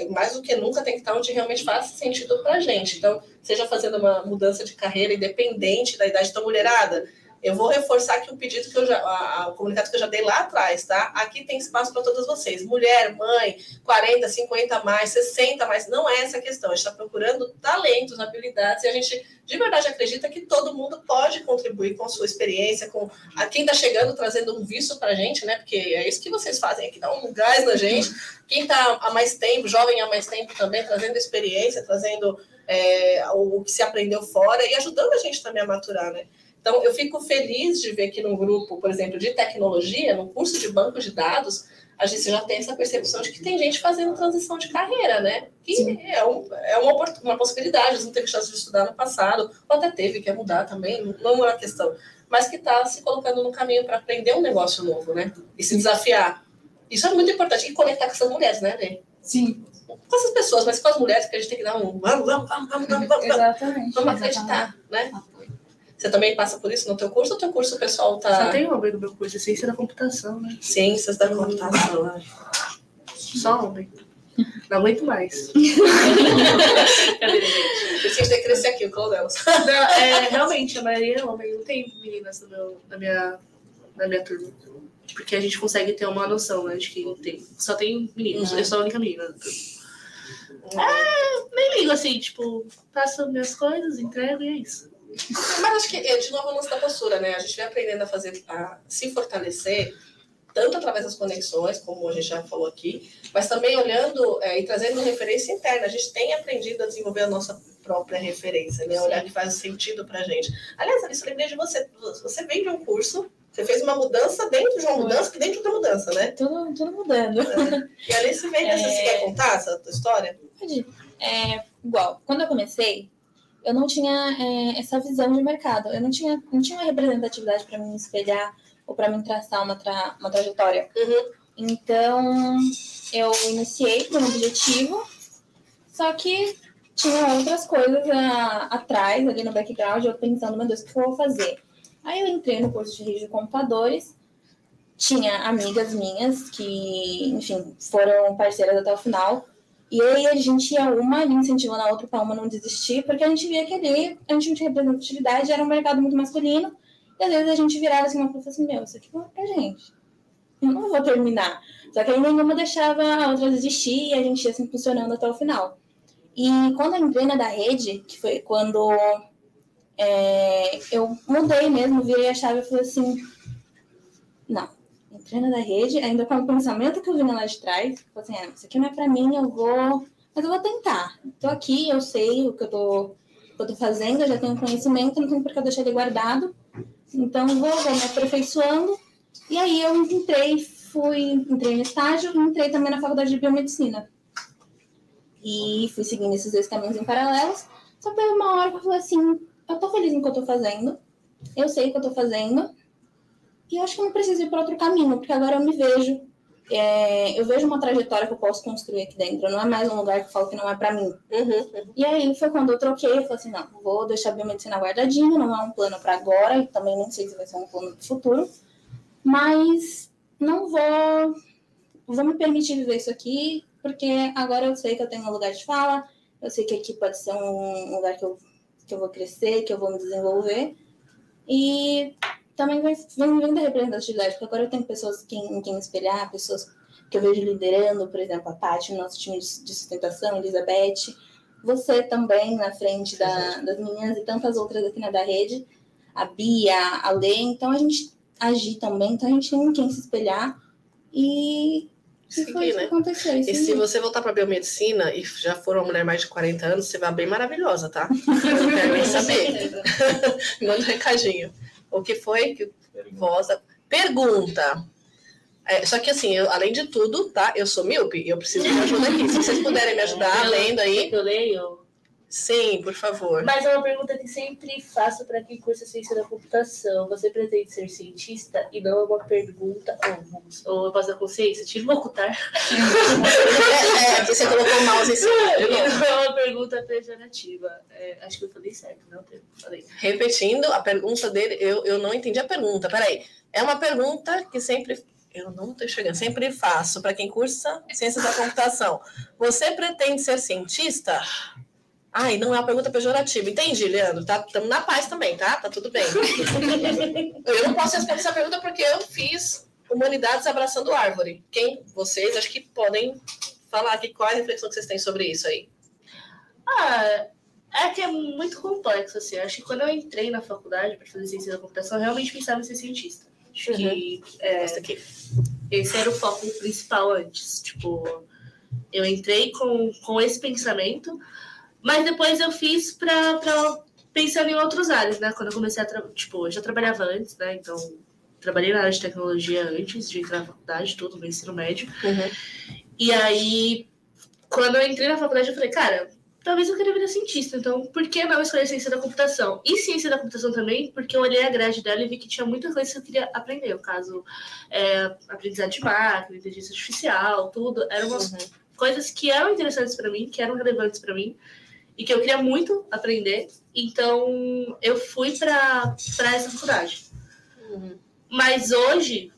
mais do que nunca, tem que estar onde realmente faz sentido para a gente. Então, seja fazendo uma mudança de carreira independente da idade da mulherada, eu vou reforçar aqui o pedido que eu já, a, a, o comunicado que eu já dei lá atrás, tá? Aqui tem espaço para todas vocês. Mulher, mãe, quarenta, cinquenta a mais, sessenta a mais, não é essa a questão. A gente está procurando talentos, habilidades, e a gente de verdade acredita que todo mundo pode contribuir com a sua experiência, com a quem está chegando trazendo um visto para a gente, né? Porque é isso que vocês fazem, é que dá um gás na gente. Quem está há mais tempo, jovem há mais tempo também, trazendo experiência, trazendo é, o que se aprendeu fora e ajudando a gente também a maturar, né? Então, eu fico feliz de ver que num grupo, por exemplo, de tecnologia, num curso de banco de dados, a gente já tem essa percepção de que tem gente fazendo transição de carreira, né? Que é, um, é uma, uma possibilidade, eles não teve chance de estudar no passado, ou até teve, quer mudar também, não é uma questão. Mas que está se colocando no caminho para aprender um negócio novo, né? E se desafiar. Isso é muito importante. E conectar com essas mulheres, né, Lê? Sim. Com essas pessoas, mas com as mulheres, que a gente tem que dar um... Vamos, vamos, vamos, vamos, vamos. Exatamente. Vamos acreditar, né? Você também passa por isso no teu curso ou teu curso pessoal tá... Só tem homem no meu curso, é ciência da computação, né? Ciências da computação, né? Só homem. Não aguento mais. Cadê, gente? Preciso de crescer aqui, o Cloud Elas. É, realmente, a maioria é homem. Não tem meninas no meu, na, minha, na minha turma. porque a gente consegue ter uma noção, né, de que tem, só tem meninos, uhum. Eu sou a única menina. Uhum. É, nem ligo, assim, tipo, faço minhas coisas, entrego e é isso. Mas acho que, de novo, o lance da postura, né? A gente vem aprendendo a fazer, a se fortalecer, tanto através das conexões, como a gente já falou aqui, mas também olhando é, e trazendo referência interna. A gente tem aprendido a desenvolver a nossa própria referência, né? Olhar que faz sentido pra gente. Aliás, Alice, eu lembrei de você. Você vem de um curso, você fez uma mudança dentro de uma mudança, que dentro de outra mudança, né? Tudo, tudo mudando. É. E Alice veio dessa. É... Você quer contar essa tua história? Pode. É, igual, quando eu comecei, eu não tinha é, essa visão de mercado. Eu não tinha, não tinha uma representatividade pra me espelhar, ou para mim traçar uma, tra... uma trajetória. Uhum. Então, eu iniciei com um objetivo, só que tinha outras coisas a... atrás, ali no background, eu pensando, meu Deus, o que eu vou fazer? Aí eu entrei no curso de rede de computadores, tinha amigas minhas que, enfim, foram parceiras até o final, e aí a gente ia uma incentivando a outra para uma não desistir, porque a gente via que ali, a gente não tinha representatividade, era um mercado muito masculino, e às vezes a gente virava assim, uma coisa assim, meu, isso aqui não é pra gente. Eu não vou terminar. Só que aí nenhuma deixava a outra desistir e a gente ia se impulsionando até o final. E quando eu entrei na da rede, que foi quando é, eu mudei mesmo, virei a chave e falei assim, não, entrei na da rede, ainda com o pensamento que eu vinha lá de trás, falei assim, ah, isso aqui não é pra mim, eu vou... Mas eu vou tentar. Tô aqui, eu sei o que eu tô, o que eu tô fazendo, eu já tenho conhecimento, não tem por que eu deixar ele guardado. Então, vou, vou me aperfeiçoando. E aí, eu entrei, fui, entrei no estágio e entrei também na faculdade de biomedicina. E fui seguindo esses dois caminhos em paralelos. Só teve uma hora que eu falei assim, eu tô feliz no que eu tô fazendo, eu sei o que eu tô fazendo, e eu acho que eu não preciso ir para outro caminho, porque agora eu me vejo, é, eu vejo uma trajetória que eu posso construir aqui dentro, não é mais um lugar que eu falo que não é para mim. Uhum. E aí foi quando eu troquei, eu falei assim, não, vou deixar a biomedicina guardadinha, não é um plano para agora, e também não sei se vai ser um plano para o futuro, mas não vou, vou me permitir viver isso aqui, porque agora eu sei que eu tenho um lugar de fala, eu sei que aqui pode ser um lugar que eu, que eu vou crescer, que eu vou me desenvolver, e... Também vem, vem da representatividade, porque agora eu tenho pessoas que, em quem espelhar, pessoas que eu vejo liderando, por exemplo, a Paty, o nosso time de, de sustentação, Elizabeth, você também na frente da, das meninas e tantas outras aqui na da rede, a Bia, a Lê, então a gente agir também, então a gente tem em quem se espelhar e... Seguir, foi, né? Aconteceu, e se você voltar para biomedicina e já for uma mulher mais de quarenta anos, você vai bem maravilhosa, tá? Eu quero nem saber. Manda um recadinho. O que foi que Vosa pergunta? É, só que assim, eu, além de tudo, tá? Eu sou míope e eu preciso de ajuda aqui. Se vocês puderem me ajudar, eu, lendo aí. Eu leio? Sim, por favor. Mas é uma pergunta que sempre faço para quem cursa ciência da computação. Você pretende ser cientista? E não é uma pergunta ou, ou eu passo a consciência? Tira o ocultar. É, é, você colocou o mouse em cima. Não é uma pergunta pejorativa. É, acho que eu falei certo, não falei. Repetindo a pergunta dele, eu, eu não entendi a pergunta. Peraí. É uma pergunta que sempre... Eu não estou chegando. Sempre faço para quem cursa ciência da computação. Você pretende ser cientista? Ai, não é uma pergunta pejorativa. Entendi, Leandro. Estamos tá, na paz também, tá? Tá tudo bem. Eu não posso responder essa pergunta porque eu fiz Humanidades Abraçando Árvore. Quem? Vocês acho que podem falar aqui qual é a reflexão que vocês têm sobre isso aí. Ah, é que é muito complexo, assim. Acho que quando eu entrei na faculdade para fazer ciência da computação, eu realmente pensava em ser cientista. Acho uhum. que, é, que esse era o foco principal antes. Tipo, eu entrei com, com esse pensamento... Mas depois eu fiz para pensando em outros áreas, né? Quando eu comecei a trabalhar, tipo, eu já trabalhava antes, né? Então, trabalhei na área de tecnologia antes de entrar na faculdade, tudo no ensino médio. Uhum. E aí, quando eu entrei na faculdade, eu falei, cara, talvez eu queria virar cientista, então por que não escolher ciência da computação? E ciência da computação também, porque eu olhei a grade dela e vi que tinha muita coisa que eu queria aprender. O caso, é, aprendizado de máquina, inteligência artificial, tudo. Eram umas uhum. coisas que eram interessantes para mim, que eram relevantes para mim. E que eu queria muito aprender, então eu fui para essa faculdade. Uhum. Mas hoje,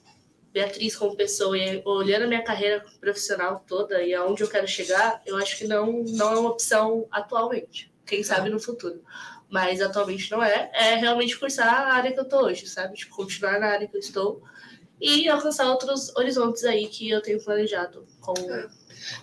Beatriz como pessoa, e olhando a minha carreira profissional toda e aonde eu quero chegar, eu acho que não, não é uma opção atualmente. Quem sabe no futuro. Mas atualmente não é. É realmente cursar a área que eu estou hoje, sabe? Tipo, continuar na área que eu estou e alcançar outros horizontes aí que eu tenho planejado com...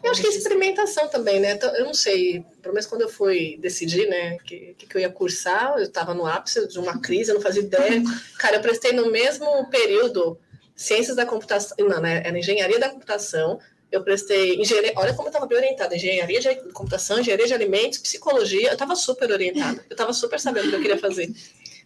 Eu acho que é experimentação também, né? Eu não sei, pelo menos quando eu fui decidir, né, o que, que eu ia cursar, eu estava no ápice de uma crise, eu não fazia ideia. Cara, eu prestei no mesmo período Ciências da Computação, não, né? Era Engenharia da Computação, eu prestei engenharia, olha como eu estava bem orientada, Engenharia de Computação, Engenharia de Alimentos, Psicologia, eu estava super orientada, eu estava super sabendo o que eu queria fazer.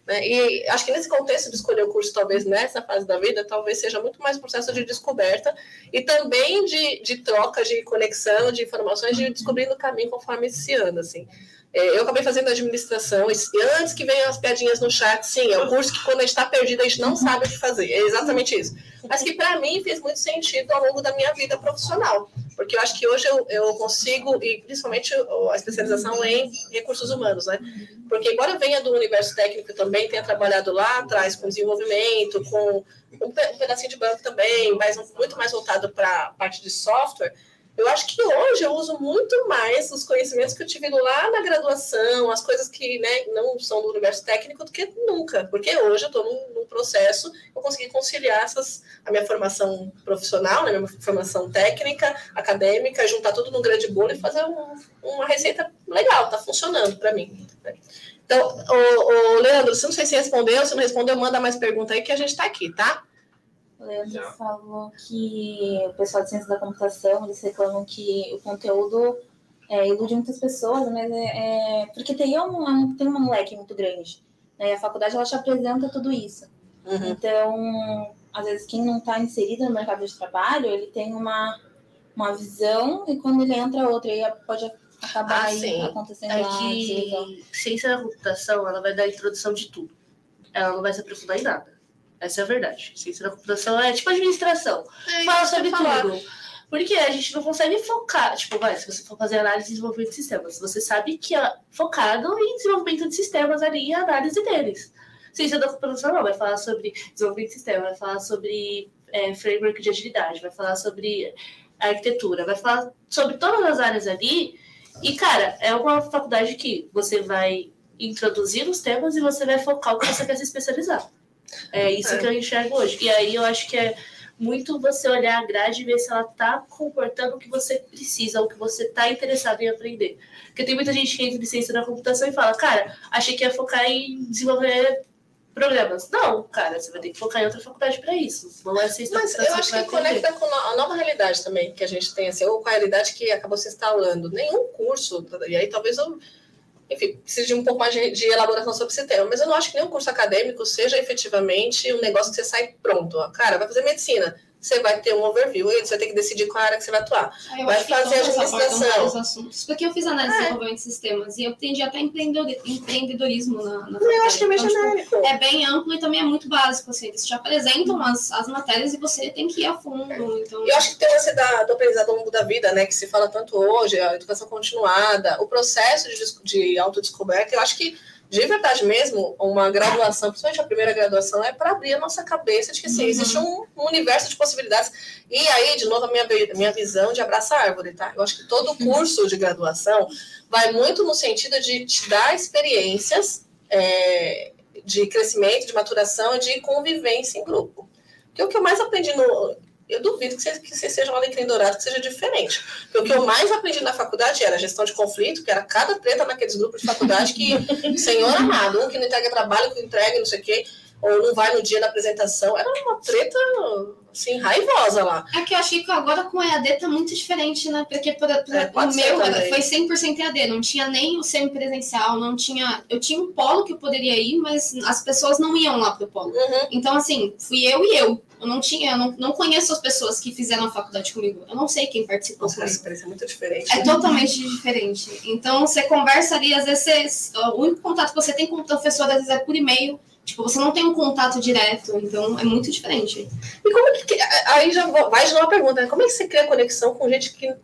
Né? E acho que nesse contexto de escolher o curso, talvez nessa fase da vida, talvez seja muito mais processo de descoberta e também de, de troca, de conexão, de informações, de descobrindo o caminho conforme esse ano, assim. É, eu acabei fazendo administração, e antes que venham as piadinhas no chat, sim, é um curso que quando a gente está perdido a gente não sabe o que fazer, é exatamente isso. Mas que para mim fez muito sentido ao longo da minha vida profissional, porque eu acho que hoje eu, eu consigo, e principalmente a especialização em recursos humanos, né? Porque embora eu venha do universo técnico também, tenha trabalhado lá atrás com desenvolvimento, com um pedacinho de banco também, mas muito mais voltado para a parte de software, eu acho que hoje eu uso muito mais os conhecimentos que eu tive lá na graduação, as coisas que, né, não são do universo técnico, do que nunca. Porque hoje eu estou num, num processo, eu consegui conciliar essas, a minha formação profissional, né, minha formação técnica, acadêmica, juntar tudo num grande bolo e fazer um, uma receita legal, está funcionando para mim. Então, ô, ô, Leandro, se não sei se respondeu, se não respondeu, manda mais pergunta aí que a gente está aqui, tá? O Leandro falou que o pessoal de ciência da computação, eles reclamam que o conteúdo é, ilude muitas pessoas, mas é, é, porque tem uma, tem uma leque muito grande, né? E a faculdade, ela te apresenta tudo isso. Uhum. Então, às vezes, quem não está inserido no mercado de trabalho, ele tem uma, uma visão e quando ele entra outra, aí pode acabar ah, aí acontecendo é lá. Que assim, ciência da computação, ela vai dar a introdução de tudo. Ela não vai se aprofundar em nada. Essa é a verdade. Ciência da computação é tipo administração. É, fala sobre tudo. Porque a gente não consegue focar. Tipo, vai, se você for fazer análise e desenvolvimento de sistemas, você sabe que é focado em desenvolvimento de sistemas ali e análise deles. Ciência da computação não, vai falar sobre desenvolvimento de sistemas, vai falar sobre é, framework de agilidade, vai falar sobre arquitetura, vai falar sobre todas as áreas ali. E, cara, é uma faculdade que você vai introduzir os temas e você vai focar o que você quer se especializar. É isso é. que eu enxergo hoje. E aí eu acho que é muito você olhar a grade e ver se ela tá comportando o que você precisa, o que você tá interessado em aprender. Porque tem muita gente que entra de ciência da computação e fala, cara, achei que ia focar em desenvolver programas. Não, cara, você vai ter que focar em outra faculdade para isso. Não é ciência da computação. Mas eu acho que, que conecta com a nova realidade também que a gente tem, assim, ou com a realidade que acabou se instalando. Nenhum curso, e aí talvez eu... Enfim, precisa de um pouco mais de elaboração sobre esse tema. Mas eu não acho que nenhum curso acadêmico seja efetivamente um negócio que você sai pronto. Cara, vai fazer medicina, você vai ter um overview, você vai ter que decidir qual área que você vai atuar. Ah, vai fazer administração. Porque eu fiz análise ah, é. de desenvolvimento de sistemas e eu aprendi até empreendedorismo na, na Eu acho que é bem então, genérico. Tipo, é bem amplo e também é muito básico. Assim, eles te apresentam as, as matérias e você tem que ir a fundo. É. Então... Eu acho que tem esse da, do aprendizado ao longo da vida, né, que se fala tanto hoje, a educação continuada, o processo de, de autodescoberta, eu acho que de verdade mesmo, uma graduação, principalmente a primeira graduação, é para abrir a nossa cabeça de que assim, uhum. existe um, um universo de possibilidades. E aí, de novo, a minha, minha visão de abraçar a árvore, tá? Eu acho que todo curso de graduação vai muito no sentido de te dar experiências é, de crescimento, de maturação e de convivência em grupo. Porque o que eu mais aprendi no... Eu duvido que vocês, que vocês sejam um alecrim dourado, que seja diferente. Porque o que eu mais aprendi na faculdade era gestão de conflito, que era cada treta naqueles grupos de faculdade que, senhor amado, um que não entrega trabalho, que entrega não sei o quê, ou não vai no dia da apresentação. Era uma treta, assim, raivosa lá. É que eu achei que agora com o E A D tá muito diferente, né? Porque pra, pra, é, o meu também. Foi cem por cento E A D, não tinha nem o semipresencial, não tinha... Eu tinha um polo que eu poderia ir, mas as pessoas não iam lá pro polo. Uhum. Então, assim, fui eu e eu. Eu não tinha, eu não, não conheço as pessoas que fizeram a faculdade comigo. Eu não sei quem participou. Nossa, a experiência é muito diferente. É né? totalmente diferente. Então, você conversa ali, às vezes, você, o único contato que você tem com o professor, às vezes, é por e-mail. Tipo, você não tem um contato direto. Então, é muito diferente. E como é que... Aí já vai de novo a pergunta, né? Como é que você cria conexão com gente que...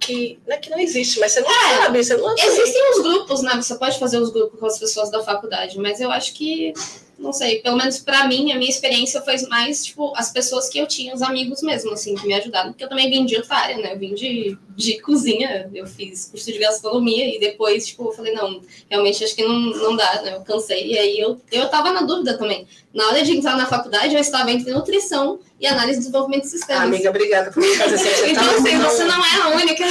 Que não, é que não existe, mas você não é, sabe, você não existem os grupos, né? Você pode fazer os grupos com as pessoas da faculdade, mas eu acho que, não sei, pelo menos pra mim, a minha experiência foi mais, tipo, as pessoas que eu tinha, os amigos mesmo, assim, que me ajudaram, porque eu também vim de outra área, né? Eu vim de, de cozinha, eu fiz curso de gastronomia e depois, tipo, eu falei, não, realmente acho que não, não dá, né? Eu cansei, e aí eu, eu tava na dúvida também. Na hora de entrar na faculdade, eu estava entre nutrição e análise de desenvolvimento de sistemas. Amiga, obrigada por me fazer essa Então, tá assim, você não é a única.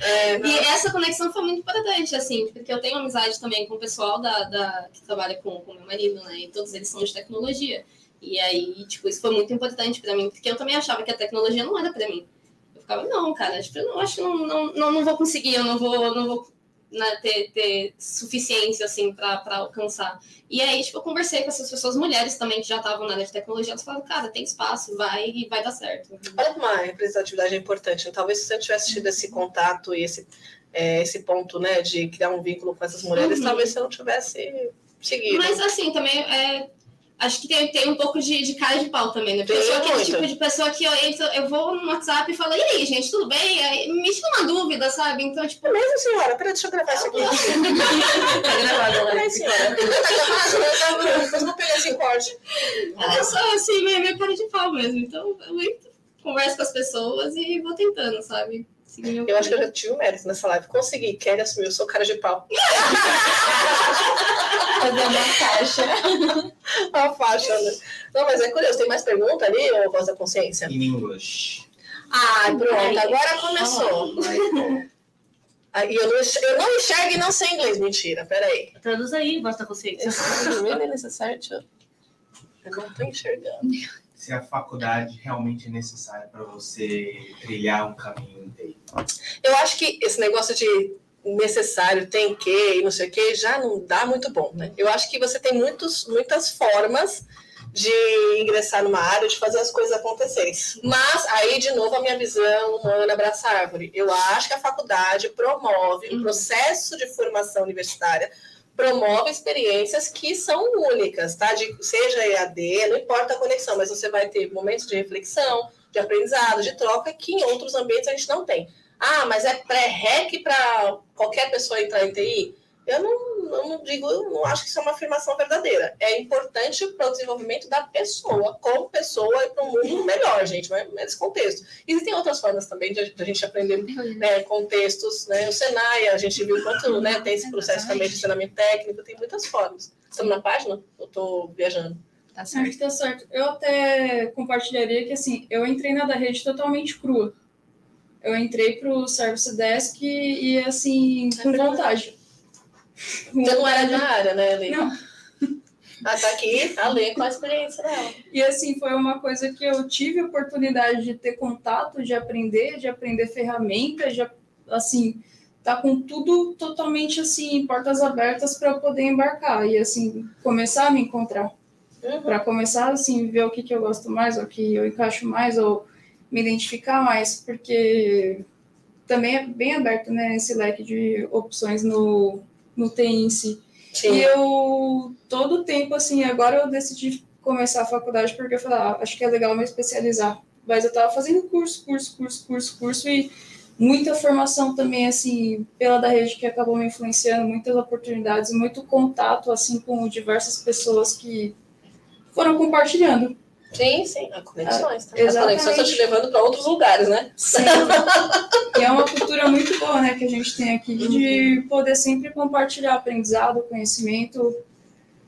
É, não. E essa conexão foi muito importante, assim, porque eu tenho amizade também com o pessoal da, da, que trabalha com o meu marido, né? E todos eles são de tecnologia. E aí, tipo, isso foi muito importante pra mim, porque eu também achava que a tecnologia não era pra mim. Eu ficava, não, cara, tipo, eu não, acho que não, não, não, não vou conseguir, eu não vou... Não vou Na, ter, ter suficiência, assim, para alcançar. E aí, tipo, eu conversei com essas pessoas, mulheres também, que já estavam na área de tecnologia, elas falaram, cara, tem espaço, vai e vai dar certo. Olha como a representatividade é importante. Talvez se você tivesse tido esse contato e esse, é, esse ponto, né, de criar um vínculo com essas mulheres, uhum. talvez você não tivesse seguido. Mas, assim, também, é, acho que tem, tem um pouco de, de cara de pau também, né? Porque eu sou aquele tipo de pessoa que eu, eu vou no WhatsApp e falo, e aí, gente, tudo bem? Aí, me tira uma dúvida, sabe? Então, tipo... É mesmo, senhora? Peraí, deixa eu gravar isso aqui. Tá gravado, né? Peraí, senhora. Tá gravado? Depois não peguei esse corte. Eu sou, assim, meio, meio cara de pau mesmo. Então, eu converso com as pessoas e vou tentando, sabe? Seguir eu caminho. Acho que eu já tive o mérito nessa live. Consegui. Kelly assumiu, eu sou cara de pau. Fazer uma faixa. Uma faixa, né? Não, mas é curioso. Tem mais pergunta ali, ou voz da consciência? In English. Ah, pronto. Agora começou. Ah, eu, não enxergo, eu não enxergo e não sei inglês. Mentira, peraí. Traduz aí, voz da consciência. Eu não tô enxergando. Se a faculdade realmente é necessária para você trilhar um caminho inteiro. Eu acho que esse negócio de... necessário, tem que, e não sei o que, já não dá muito bom, né? Eu acho que você tem muitos, muitas formas de ingressar numa área, de fazer as coisas acontecerem. Mas, aí, de novo, a minha visão humana abraça a árvore. Eu acho que a faculdade promove o processo de formação universitária, promove experiências que são únicas, tá? De, seja E A D, não importa a conexão, mas você vai ter momentos de reflexão, de aprendizado, de troca, que em outros ambientes a gente não tem. Ah, mas é pré-req para qualquer pessoa entrar em T I? Eu não, não, não digo, eu não acho que isso é uma afirmação verdadeira. É importante para o desenvolvimento da pessoa, como pessoa, e para um mundo melhor, gente, mas nesse contexto. Existem outras formas também de a gente aprender, né, contextos, né? O Senai, a gente viu quanto, né, tem esse processo também de ensinamento técnico, tem muitas formas. Estamos na página? Eu estou viajando. Tá certo. É, tá certo. Eu até compartilharia que, assim, eu entrei na da rede totalmente crua. Eu entrei pro Service Desk e, e assim, com vontade. Você não era da área, né, Lê? Não. Ah, tá aqui, a Lê com a experiência dela. E, assim, foi uma coisa que eu tive a oportunidade de ter contato, de aprender, de aprender ferramentas, de, assim, tá com tudo totalmente, assim, portas abertas para eu poder embarcar e, assim, começar a me encontrar. Uhum. Para começar, assim, ver o que, que eu gosto mais, o que eu encaixo mais, ou... me identificar mais, porque também é bem aberto, né, esse leque de opções no, no T I em si. Sim. E eu, todo o tempo, assim, agora eu decidi começar a faculdade, porque eu falei, ah, acho que é legal me especializar. Mas eu tava fazendo curso, curso, curso, curso, curso, e muita formação também, assim, pela da rede que acabou me influenciando, muitas oportunidades, muito contato, assim, com diversas pessoas que foram compartilhando. Sim, sim, as conexões. Tá? As conexões estão te levando para outros lugares, né? Sim. E é uma cultura muito boa, né, que a gente tem aqui, de uhum. poder sempre compartilhar aprendizado, conhecimento,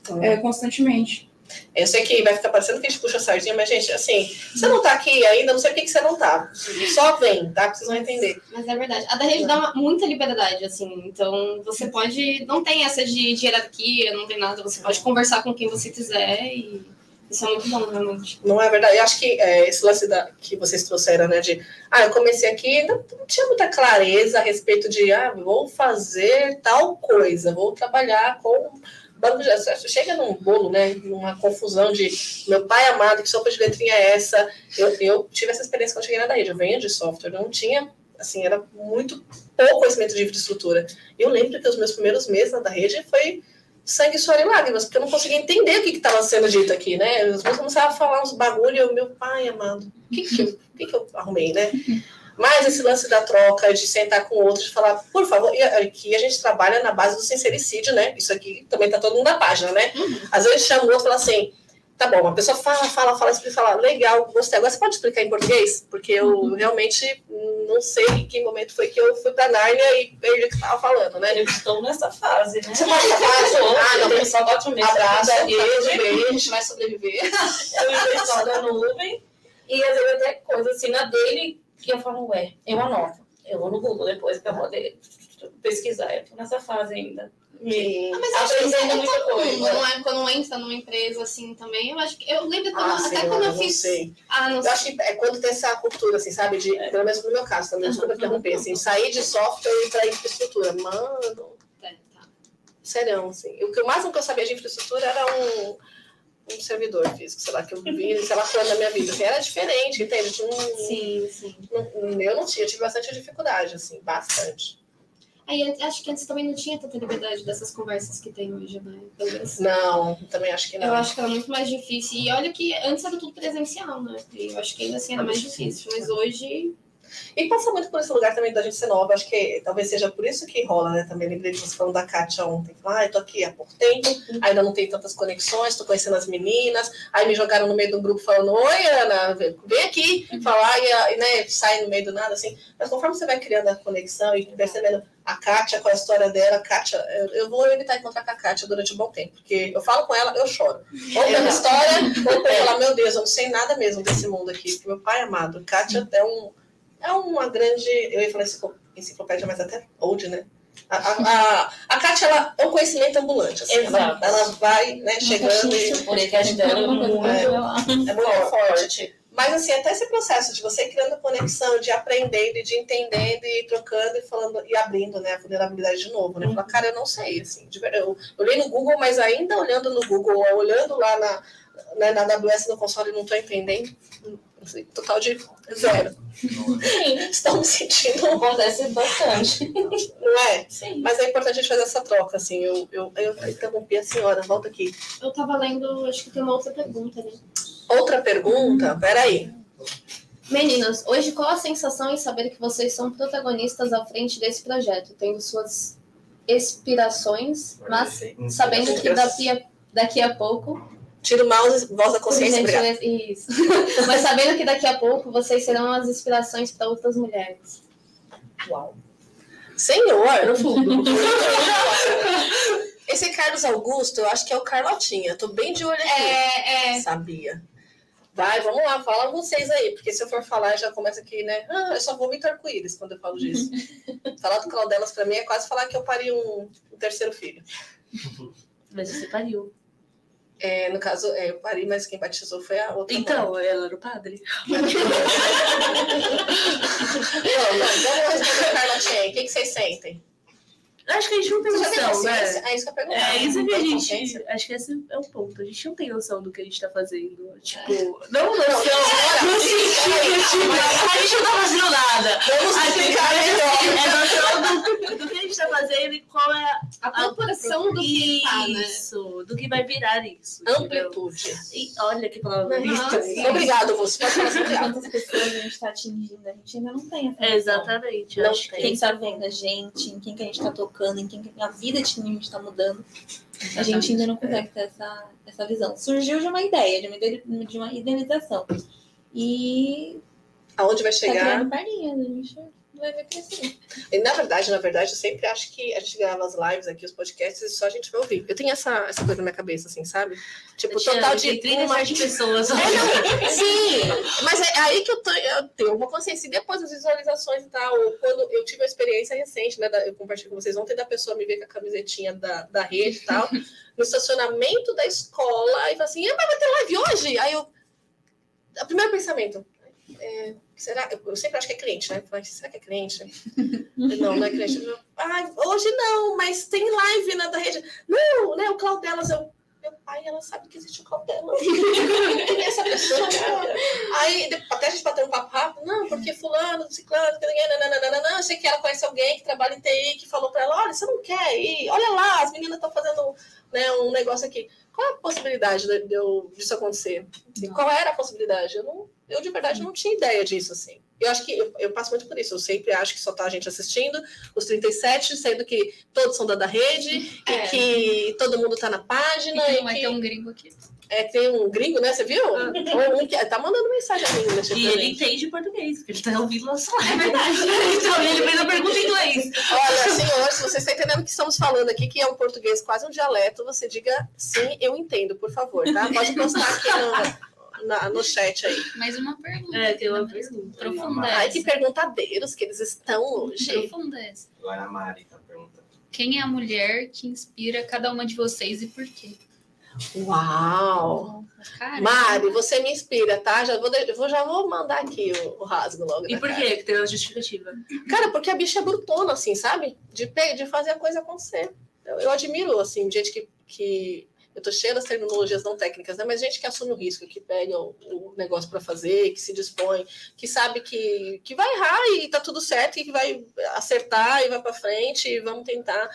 uhum. é, constantemente. Eu sei que vai ficar parecendo que a gente puxa a sardinha, mas, gente, assim, você não tá aqui ainda, não sei por que você não tá. Só vem, tá? Porque vocês vão entender. Mas é verdade. A da rede dá uma, muita liberdade, assim, então você pode... Não tem essa de, de hierarquia, não tem nada, você pode conversar com quem você quiser e... Isso é muito bom, realmente. Não é verdade? Eu acho que é, esse lance da, que vocês trouxeram, né, de... Ah, eu comecei aqui, não, não tinha muita clareza a respeito de... Ah, vou fazer tal coisa, vou trabalhar com... banco de Chega num bolo, né, numa confusão de... Meu pai amado, que sopa de letrinha é essa? Eu, eu tive essa experiência quando eu cheguei na rede. Eu venho de software, não tinha... Assim, era muito pouco conhecimento de infraestrutura. E eu lembro que os meus primeiros meses na rede foi... sangue, suor e lágrimas, porque eu não conseguia entender o que estava sendo dito aqui, né? As pessoas começavam a falar uns bagulho, eu, meu pai amado, o que que, que que eu arrumei, né? Mas esse lance da troca, de sentar com o outro, de falar, por favor, e aqui a gente trabalha na base do sincericídio, né? Isso aqui também tá todo mundo na página, né? Às vezes chama o outro e fala assim, tá bom, uma pessoa fala, fala, fala, explica, fala, legal, gostei, agora você pode explicar em português? Porque eu realmente não sei em que momento foi que eu fui pra Nárnia e perdi o que estava falando, né? Eles estão nessa fase, né? Você pode falar, ah, não, não, só bate um mês. Abraço, beijo, beijo, a gente vai sobreviver. Eu estou na nuvem. E às vezes até coisa assim na dele, que eu falo, ué, eu anoto. Eu vou no Google depois pra poder pesquisar. Eu tô nessa fase ainda. Me ah, mas acho que isso é muita comum, coisa. Não é? Quando entra numa empresa assim também, eu acho que. Eu lembro quando, ah, até sim, quando eu, eu fiz. Sei. Ah, não eu sei. Acho que é quando tem essa cultura, assim, sabe? De, é. Pelo menos no meu caso também, desculpa interromper, assim, sair de software e ir pra infraestrutura. Mano. É, tá. Serão, assim. O que o máximo que eu sabia de infraestrutura era um. um servidor físico, sei lá, que eu vi, sei lá, foi na minha vida, assim, era diferente, entende? Tinha um, sim, sim. Um, eu não tinha, eu tive bastante dificuldade, assim, bastante. Aí, acho que antes também não tinha tanta liberdade dessas conversas que tem hoje, né? Não, também acho que não. Eu acho que era muito mais difícil, e olha que antes era tudo presencial, né? Eu acho que ainda assim era mais difícil, mas hoje... E passa muito por esse lugar também da gente ser nova, acho que talvez seja por isso que rola, né, também lembrei de você falando da Kátia ontem, ah, eu tô aqui há pouco tempo, uhum. ainda não tenho tantas conexões, tô conhecendo as meninas, aí me jogaram no meio de um grupo falando, oi Ana, vem aqui, uhum. falar e, né, sai no meio do nada, assim, mas conforme você vai criando a conexão e percebendo a Kátia, qual a história dela, a Kátia, eu, eu vou evitar encontrar com a Kátia durante um bom tempo, porque eu falo com ela, eu choro, ou pela história, ou pela, meu Deus, eu não sei nada mesmo desse mundo aqui, porque meu pai amado, Kátia uhum. é um É uma grande, eu ia falar enciclopédia, mas até old, né? A, a, a, a Kátia, ela é um conhecimento ambulante. Assim, ela, ela vai, né, chegando e... Por aí que a gente é, é muito, é muito forte. Mas, assim, até esse processo de você criando conexão, de aprendendo e de entendendo e trocando e falando e abrindo, né, a vulnerabilidade de novo, né? Falar, cara, eu não sei, assim, de verdade. Eu olhei no Google, mas ainda olhando no Google, olhando lá na, né, na A W S no console, não estou entendendo. Total de zero. Sim. Estão me sentindo... Acontece bastante. Não é? Sim. Mas é importante a gente fazer essa troca, assim. Eu, eu, eu interrompi a senhora, volta aqui. Eu tava lendo, acho que tem uma outra pergunta, né? Outra pergunta? Hum. Peraí. Meninas, hoje qual a sensação em saber que vocês são protagonistas à frente desse projeto? Tendo suas inspirações, mas sabendo que daqui a, daqui a pouco... Tira o mouse, voz da consciência. Gente, isso. Mas sabendo que daqui a pouco vocês serão as inspirações para outras mulheres. Uau. Senhor, no fundo. Esse Carlos Augusto, eu acho que é o Carlotinha. Tô bem de olho aqui. É, é. Sabia. Vai, vamos lá, fala vocês aí. Porque se eu for falar, já começa aqui, né? Ah, eu só vou muito arco-íris quando eu falo disso. Falar do Cloud Elas para mim é quase falar que eu pari um, um terceiro filho. Mas você pariu. É, no caso, é, eu parei, mas quem batizou foi a outra. Então, mãe. Ela era o padre. Não, mas vamos responder a Carlotinha. O que vocês sentem? Acho que a gente não tem noção, né? É isso que eu perguntava. É isso que a gente... Acho que esse é o ponto. A gente não tem noção do que a gente tá fazendo. Tipo... Não noção. No sentido, tipo... A gente não tá fazendo nada. Vamos explicar melhor. É noção do que a gente tá fazendo e qual é... A proporção do que tá, né? Isso. Do que vai virar isso. Amplitude. E olha que palavra. Obrigado, você. Quantas pessoas a gente tá atingindo? A gente ainda não tem. Exatamente. Quem tá vendo a gente, em quem que a gente tá tocando, em quem a vida de mim está mudando, a gente ainda não consegue ter essa, essa visão. Surgiu de uma ideia, de uma, de uma idealização. E... Aonde vai chegar? Tá criando parinhas, a gente vai ver crescer. E, na verdade, na verdade, eu sempre acho que a gente grava as lives aqui, os podcasts, e só a gente vai ouvir. Eu tenho essa, essa coisa na minha cabeça, assim, sabe? Tipo, eu total de... trinta de pessoas. É, não, sim! Mas é aí que eu, tô, eu tenho uma consciência. E depois das visualizações e tal, quando eu tive uma experiência recente, né? Da, eu compartilho com vocês ontem, da pessoa me ver com a camisetinha da, da rede e tal, no estacionamento da escola, e fala assim, ah, mas vai ter live hoje? Aí eu... O primeiro pensamento... É, será? Eu sempre acho que é cliente, né? Mas será que é cliente? Não, não é cliente. Ah, hoje não, mas tem live na da rede. Não, né? O Cloud Elas, eu... meu pai, ela sabe que existe o Cloud Elas. Tem essa pessoa, cara. Aí, até a gente bateu um papo rápido. Não, porque fulano, ciclano, nananana. Achei que ela conhece alguém que trabalha em T I, que falou pra ela, olha, você não quer ir? Olha lá, as meninas estão fazendo, né, um negócio aqui. Qual é a possibilidade de, de eu, disso acontecer? E qual era a possibilidade? Eu não... Eu, de verdade, não tinha ideia disso, assim. Eu acho que eu, eu passo muito por isso. Eu sempre acho que só tá a gente assistindo, os trinta e sete, sendo que todos são da, da rede, é. E que todo mundo tá na página. E que não vai ter um gringo aqui. É, tem um gringo, né? Você viu? Ah. Um, um, tá mandando mensagem ainda. Tipo, e ele entende português, porque ele tá ouvindo nosso live. É verdade. Então, ele fez a pergunta em inglês. Olha, senhor, se você está entendendo o que estamos falando aqui, que é um português quase um dialeto, você diga sim, eu entendo, por favor, tá? Pode postar aqui, não. na, no chat aí. Mais uma pergunta. É, tem uma pergunta. Profunda essa. Ai, que perguntadeiros que eles estão hoje. Profunda essa. Agora a Mari tá perguntando. Quem é a mulher que inspira cada uma de vocês e por quê? Uau! Caramba. Mari, você me inspira, tá? Já vou, de... vou, já vou mandar aqui o, o rasgo logo. E por cara. Que tem uma justificativa? Cara, porque a bicha é brutona, assim, sabe? De, pe... de fazer a coisa acontecer. Eu, eu admiro, assim, gente que... que... Eu tô cheia das terminologias não técnicas, né? Mas gente que assume o risco, que pega o, o negócio para fazer, que se dispõe, que sabe que, que vai errar e tá tudo certo, e que vai acertar e vai para frente e vamos tentar...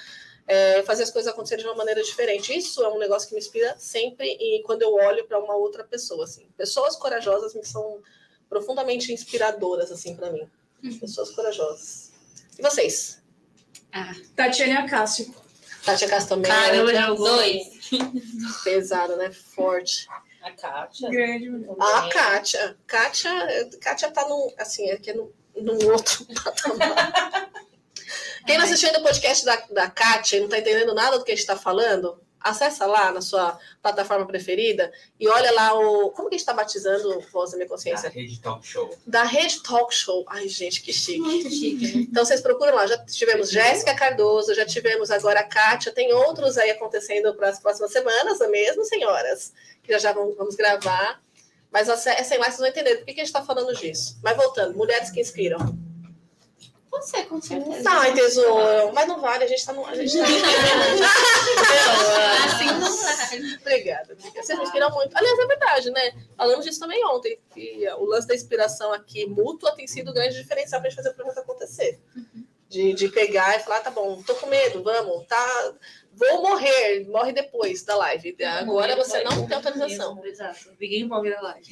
É, fazer as coisas acontecerem de uma maneira diferente. Isso é um negócio que me inspira sempre e quando eu olho para uma outra pessoa, assim. Pessoas corajosas me são profundamente inspiradoras, assim, para mim. Uhum. Pessoas corajosas. E vocês? Ah, Tatiane Castro. Tatiane Castro também. Caramba, né? Dois. Pesado, né? Forte. A Kátia. Grande. A Kátia. Kátia, Kátia tá num, assim, aqui é num, num outro patamar. Quem não assistiu ainda o podcast da, da Kátia e não está entendendo nada do que a gente está falando, acessa lá na sua plataforma preferida e olha lá o... Como que a gente está batizando, Voz da Minha Consciência? Da Rede Talk Show. Da Rede Talk Show. Ai, gente, que chique. Muito chique. Então, vocês procuram lá. Já tivemos Jéssica Cardoso, já tivemos agora a Kátia. Tem outros aí acontecendo para as próximas semanas, não é mesmo, senhoras? Que já já vamos, vamos gravar. Mas acessem lá, vocês vão entender por que, que a gente está falando disso. Mas voltando, mulheres que inspiram. Você, com certeza. Não, tesouro. Mas não vale, a gente tá no... A gente tá... assim não vale. Obrigada. Vocês inspiram muito. Aliás, é verdade, né? Falamos disso também ontem, que o lance da inspiração aqui mútua tem sido um grande diferencial pra gente fazer o projeto acontecer. Uhum. De, de pegar e falar, tá bom, tô com medo, vamos, tá... Vou morrer, morre depois da live. Agora você não tem autorização. Exato. Ninguém morre na live. Ninguém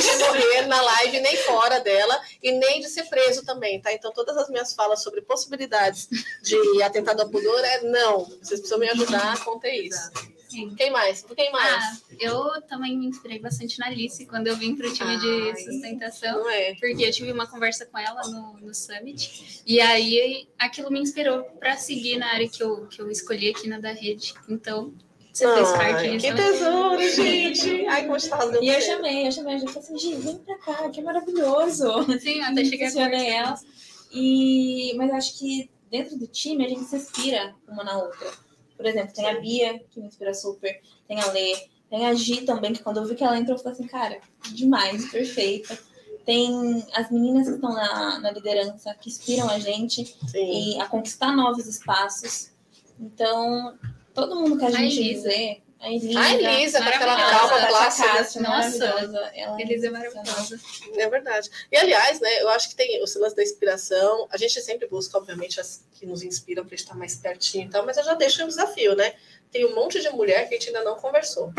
de morrer na live, nem fora dela, e nem de ser preso também, tá? Então, todas as minhas falas sobre possibilidades de atentado ao pudor é não. Vocês precisam me ajudar a conter isso. Sim. Quem mais? Quem mais? Ah, eu também me inspirei bastante na Alice quando eu vim para o time Ai, de sustentação, é. Porque eu tive uma conversa com ela no, no Summit, e aí aquilo me inspirou para seguir na área que eu, que eu escolhi aqui na da rede. Então, você Ai, fez parte disso. Que tesouro, gente! Ai, gostado. E eu chamei, eu chamei, a gente falou assim, gente, vem para cá, que é maravilhoso! Sim, até cheguei a elas. E mas acho que dentro do time a gente se inspira uma na outra. Por exemplo, tem a Bia, que me inspira super, tem a Lê, tem a Gi também, que quando eu vi que ela entrou, eu falei assim, cara, demais, perfeita. Tem as meninas que estão na, na liderança, que inspiram a gente e a conquistar novos espaços. Então, todo mundo que a gente vê... A Elisa, a Elisa com aquela calma clássica. Nossa, ela Elisa é maravilhosa. É verdade. E, aliás, né, eu acho que tem o lance da inspiração. A gente sempre busca, obviamente, as que nos inspiram para estar mais pertinho e tal, mas eu já deixo um desafio, né? Tem um monte de mulher que a gente ainda não conversou.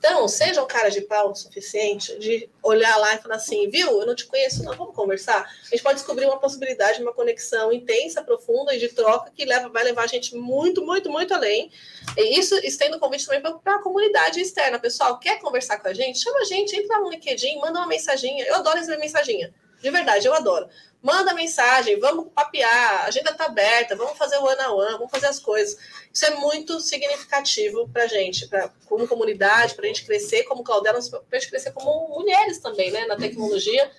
Então, seja um cara de pau o suficiente de olhar lá e falar assim, viu, eu não te conheço, não, vamos conversar. A gente pode descobrir uma possibilidade, uma conexão intensa, profunda e de troca que leva, vai levar a gente muito, muito, muito além. E isso estendo o convite também para a comunidade externa. Pessoal, quer conversar com a gente? Chama a gente, entra lá no LinkedIn, manda uma mensaginha. Eu adoro receber mensaginha. De verdade, eu adoro. Manda mensagem, vamos papear, a agenda está aberta, vamos fazer o one-on-one, vamos fazer as coisas. Isso é muito significativo para a gente, pra, como comunidade, para a gente crescer como Cloud Elas, para a gente crescer como mulheres também, né? Na tecnologia,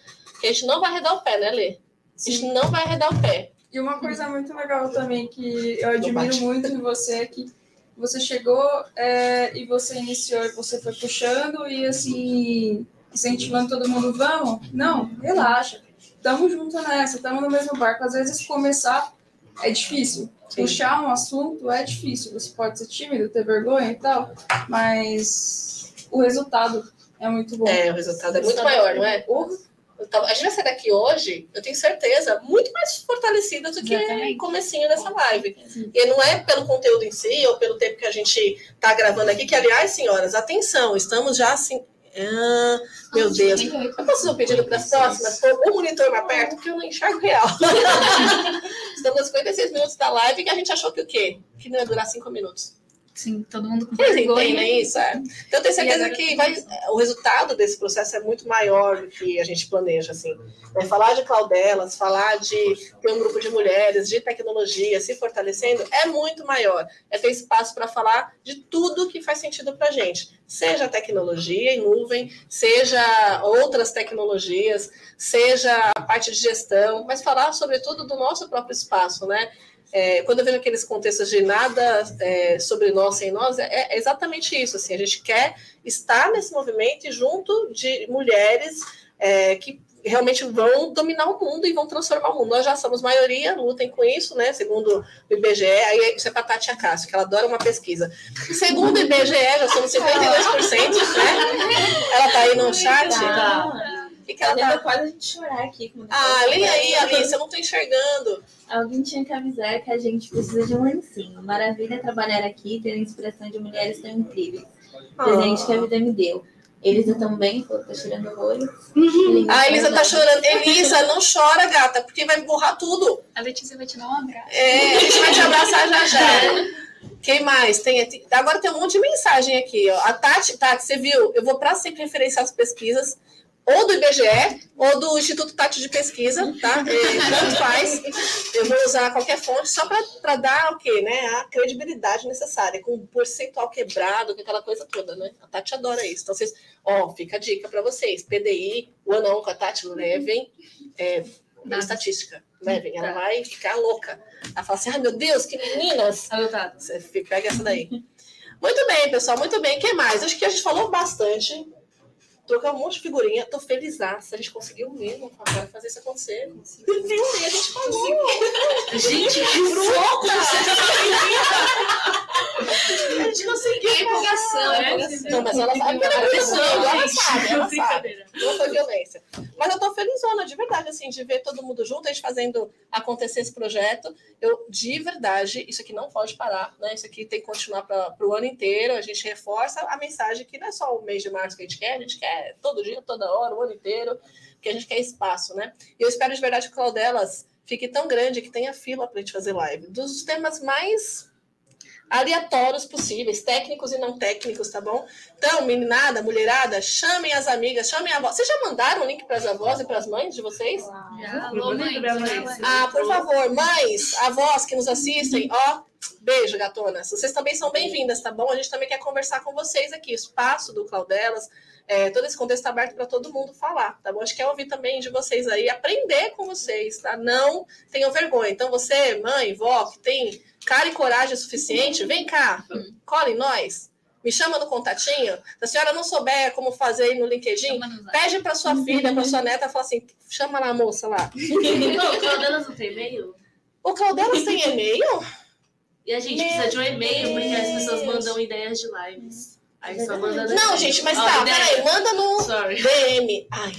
que a gente não vai arredar o pé, né, Lê? Sim. A gente não vai arredar o pé. E uma coisa muito legal também que eu admiro muito em você é que você chegou é, e você iniciou, você foi puxando e assim... incentivando todo mundo, vamos? Não, relaxa, estamos juntos nessa, estamos no mesmo barco. Às vezes começar é difícil, Sim. puxar um assunto é difícil, você pode ser tímido, ter vergonha e tal, mas o resultado é muito bom. É, o resultado é muito maior, não é? Uhum. A gente vai sair daqui hoje, eu tenho certeza, muito mais fortalecida do que o comecinho dessa live. E não é pelo conteúdo em si ou pelo tempo que a gente está gravando aqui, que aliás, senhoras, atenção, estamos já assim... Ah, meu Deus. Eu posso fazer um pedido para as próximas? Pôr o monitor mais perto, porque eu não enxergo real. Estamos nos cinquenta e seis minutos da live e a gente achou que o quê? Que não ia durar cinco minutos. Sim, todo mundo com vergonha. Eles entendem isso, é. Então, eu tenho certeza agora... que vai, o resultado desse processo é muito maior do que a gente planeja, assim. Né? Falar de Cloud Elas, falar de ter um grupo de mulheres, de tecnologia, se fortalecendo, é muito maior. É ter espaço para falar de tudo que faz sentido para a gente. Seja tecnologia em nuvem, seja outras tecnologias, seja a parte de gestão, mas falar, sobretudo, do nosso próprio espaço, né? É, quando eu vejo aqueles contextos de nada é, sobre nós, sem nós, é, é exatamente isso. Assim, a gente quer estar nesse movimento junto de mulheres é, que realmente vão dominar o mundo e vão transformar o mundo. Nós já somos maioria, lutem com isso, né? Segundo o I B G E, aí isso é para a Tatiane Castro, que ela adora uma pesquisa. Segundo o I B G E, já somos cinquenta e dois por cento, né? Ela está aí no chat. E que ela tá quase a gente chorar aqui. Ah, lê aí, Alice, eu não tô enxergando. Alguém tinha que avisar que a gente precisa de um lencinho. Maravilha trabalhar aqui e ter a inspiração de mulheres tão incríveis. Oh. Presente que a vida me deu. Elisa também, pô, tá tirando o olho. Uhum. A Elisa tá chorando. Elisa, não chora, gata, porque vai borrar tudo. A Letícia vai te dar um abraço. É, a gente vai te abraçar já já. Quem mais? Tem, tem, agora tem um monte de mensagem aqui, ó. A Tati, Tati, você viu? Eu vou pra sempre referenciar as pesquisas. Ou do I B G E, ou do Instituto Tati de Pesquisa, tá? Tanto faz. Eu vou usar qualquer fonte só para dar o quê, né? A credibilidade necessária, com o percentual quebrado, com aquela coisa toda, né? A Tati adora isso. Então, vocês, ó, fica a dica para vocês. P D I, o ano com a Tati, levem é, na estatística. Levem, ela vai ficar louca. Ela fala assim, ai, meu Deus, que meninas! Você pega essa daí. Muito bem, pessoal, muito bem. O que mais? Acho que a gente falou bastante. Trocar um monte de figurinha, tô feliz. Ah, se a gente conseguiu mesmo fazer isso acontecer. Meu Deus, a gente conseguiu. Gente, que louca! A gente conseguiu. É empolgação, né? Não, mas ela sabe que era pessoa, ela sabe, ela sabe. Não foi violência. Mas eu tô felizona, de verdade, assim, de ver todo mundo junto, a gente fazendo acontecer esse projeto. Eu, de verdade, isso aqui não pode parar, né? Isso aqui tem que continuar para o ano inteiro. A gente reforça a mensagem que não é só o mês de março que a gente quer, a gente quer É, todo dia, toda hora, o ano inteiro, porque a gente quer espaço, né? E eu espero de verdade que o Cloud Elas fique tão grande que tenha fila para a gente fazer live. Dos temas mais aleatórios possíveis, técnicos e não técnicos, tá bom? Então, meninada, mulherada, chamem as amigas, chamem a avó. Vocês já mandaram o link para as avós e para as mães de vocês? Já, alô, mãe. Ah, por favor, mães, avós que nos assistem, ó, beijo, gatonas. Vocês também são bem-vindas, tá bom? A gente também quer conversar com vocês aqui, o espaço do Cloud Elas. É, todo esse contexto está aberto para todo mundo falar, tá bom? A gente quer ouvir também de vocês aí, aprender com vocês, tá? Não tenham vergonha. Então, você, mãe, vó, que tem cara e coragem suficiente, vem cá, hum. cola em nós, me chama no contatinho. Se a senhora não souber como fazer aí no LinkedIn, pede para sua filha, para sua neta, fala assim, chama lá a moça lá. O Cloud Elas não tem e-mail? O Cloud Elas tem e-mail? E a gente Meu precisa de um e-mail, porque as pessoas mandam ideias de lives. Aí só manda não, D M. Gente, mas oh, tá, peraí, manda no Sorry. D M. Ai.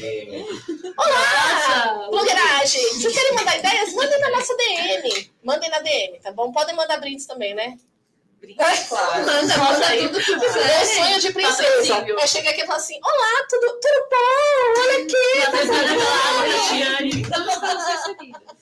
Olá, blogueiragem! Vocês querem mandar ideias? Mandem na nossa D M. Mandem na D M, tá bom? Podem mandar brindes também, né? Brindes, claro. Manda, manda aí. Tudo que é sonho de princesa. Tá é chegar aqui e falar assim, olá, tudo, tudo bom? Olha aqui! Tá tá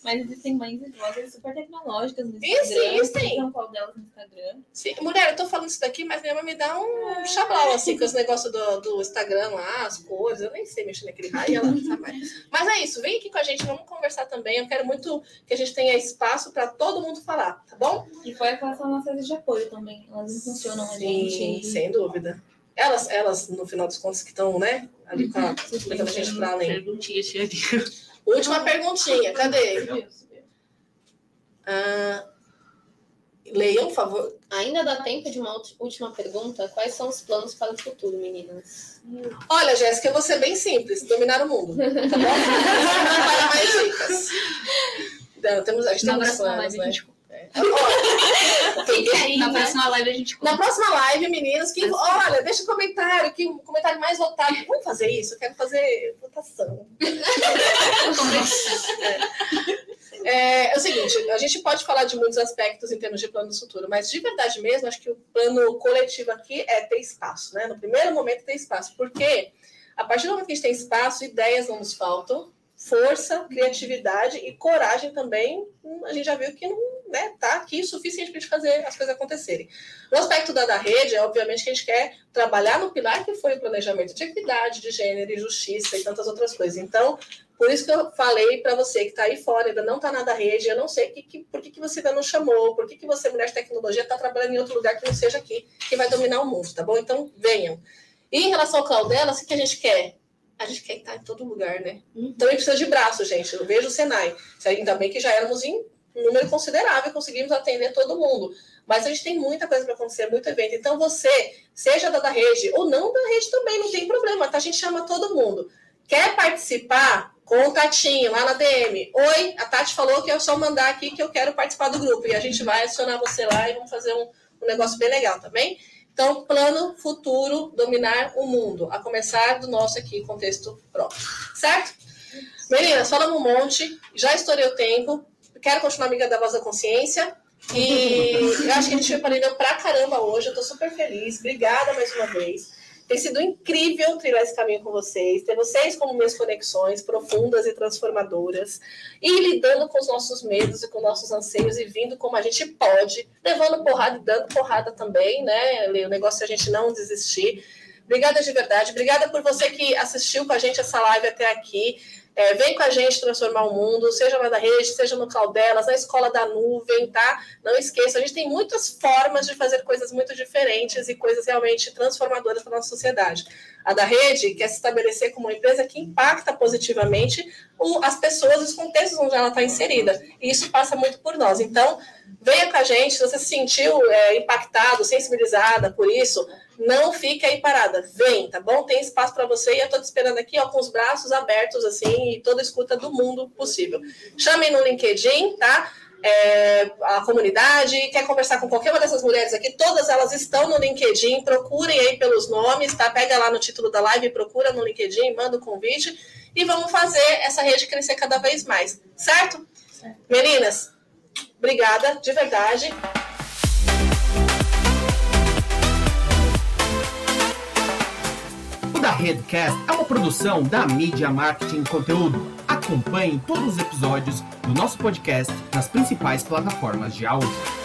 mas existem mães e vozes super tecnológicas no Instagram. Existem. Então, qual delas no Instagram? Sim. Mulher, eu tô falando isso daqui, mas minha mãe me dá um chablau, assim, com esse negócio do, do Instagram lá, as coisas. Eu nem sei mexer naquele raio lá, sabe? Mas é isso. Vem aqui com a gente, vamos conversar também. Eu quero muito que a gente tenha espaço pra todo mundo falar, tá bom? E foi a relação nossa rede de apoio também. Elas funcionam a gente. Sim, sem dúvida. Elas, elas, no final dos contos, que estão, né? Ali com a gente pra além. Perguntinha, tia Lia. Última perguntinha, cadê? Ah, leiam, por favor. Ainda dá tempo de uma última pergunta? Quais são os planos para o futuro, meninas? Olha, Jéssica, eu vou ser bem simples. Dominar o mundo, tá bom? Não para mais dicas. Não, temos, a gente tem uns planos, né? Olha, na próxima live a gente conta. Na próxima live, meninas, que, olha, deixa um comentário, que o comentário mais votado. Vamos fazer isso? Eu quero fazer votação. é. É, é o seguinte, a gente pode falar de muitos aspectos em termos de plano do futuro, mas de verdade mesmo, acho que o plano coletivo aqui é ter espaço, né? No primeiro momento, ter espaço, porque a partir do momento que a gente tem espaço, ideias não nos faltam. força, criatividade e coragem também, a gente já viu que não está, né, aqui suficiente para a gente fazer as coisas acontecerem. O aspecto da, da rede é, obviamente, que a gente quer trabalhar no pilar que foi o planejamento de equidade, de gênero e justiça e tantas outras coisas. Então, por isso que eu falei para você que está aí fora, ainda não está nada da rede, eu não sei que, que, por que, que você ainda não chamou, por que, que você, mulher de tecnologia, está trabalhando em outro lugar que não seja aqui, que vai dominar o mundo, tá bom? Então, venham. E em relação ao Cloud Elas, o que a gente quer? A gente quer estar em todo lugar, né? Então, a gente precisa de braço, gente. Eu vejo o Senai. Ainda bem que já éramos em um número considerável, conseguimos atender todo mundo. Mas a gente tem muita coisa para acontecer, muito evento. Então, você, seja da, da rede ou não da rede também, não tem problema, tá? A gente chama todo mundo. Quer participar? Contatinho, lá na D M. Oi, a Tati falou que é só mandar aqui que eu quero participar do grupo. E a gente vai adicionar você lá e vamos fazer um, um negócio bem legal, tá bem? Então, plano futuro, dominar o mundo. A começar do nosso aqui, contexto próprio. Certo? Meninas, falamos um monte. Já estourei o tempo. Quero continuar amiga da Voz da Consciência. E eu acho que a gente foi aprendendo pra caramba hoje. Eu tô super feliz. Obrigada mais uma vez. Tem sido incrível trilhar esse caminho com vocês, ter vocês como minhas conexões profundas e transformadoras, e lidando com os nossos medos e com nossos anseios, e vindo como a gente pode, levando porrada e dando porrada também, né? O negócio é a gente não desistir. Obrigada de verdade, obrigada por você que assistiu com a gente essa live até aqui. É, vem com a gente transformar o mundo, seja lá da rede, seja no Cloud Elas, na Escola da Nuvem, tá? Não esqueça, a gente tem muitas formas de fazer coisas muito diferentes e coisas realmente transformadoras para a nossa sociedade. A da rede quer se estabelecer como uma empresa que impacta positivamente o, as pessoas e os contextos onde ela está inserida. E isso passa muito por nós. Então, venha com a gente, se você se sentiu é, impactado, sensibilizada por isso, não fique aí parada, vem, tá bom? Tem espaço para você e eu estou te esperando aqui, ó, com os braços abertos, assim, e toda a escuta do mundo possível. Chamem no LinkedIn, tá? É, a comunidade, quer conversar com qualquer uma dessas mulheres aqui, todas elas estão no LinkedIn, procurem aí pelos nomes, tá? Pega lá no título da live, procura no LinkedIn, manda o convite e vamos fazer essa rede crescer cada vez mais, certo? Certo. Meninas, obrigada, de verdade. O Da Redcast é uma produção da Mídia Marketing e Conteúdo. Acompanhe todos os episódios do nosso podcast nas principais plataformas de áudio.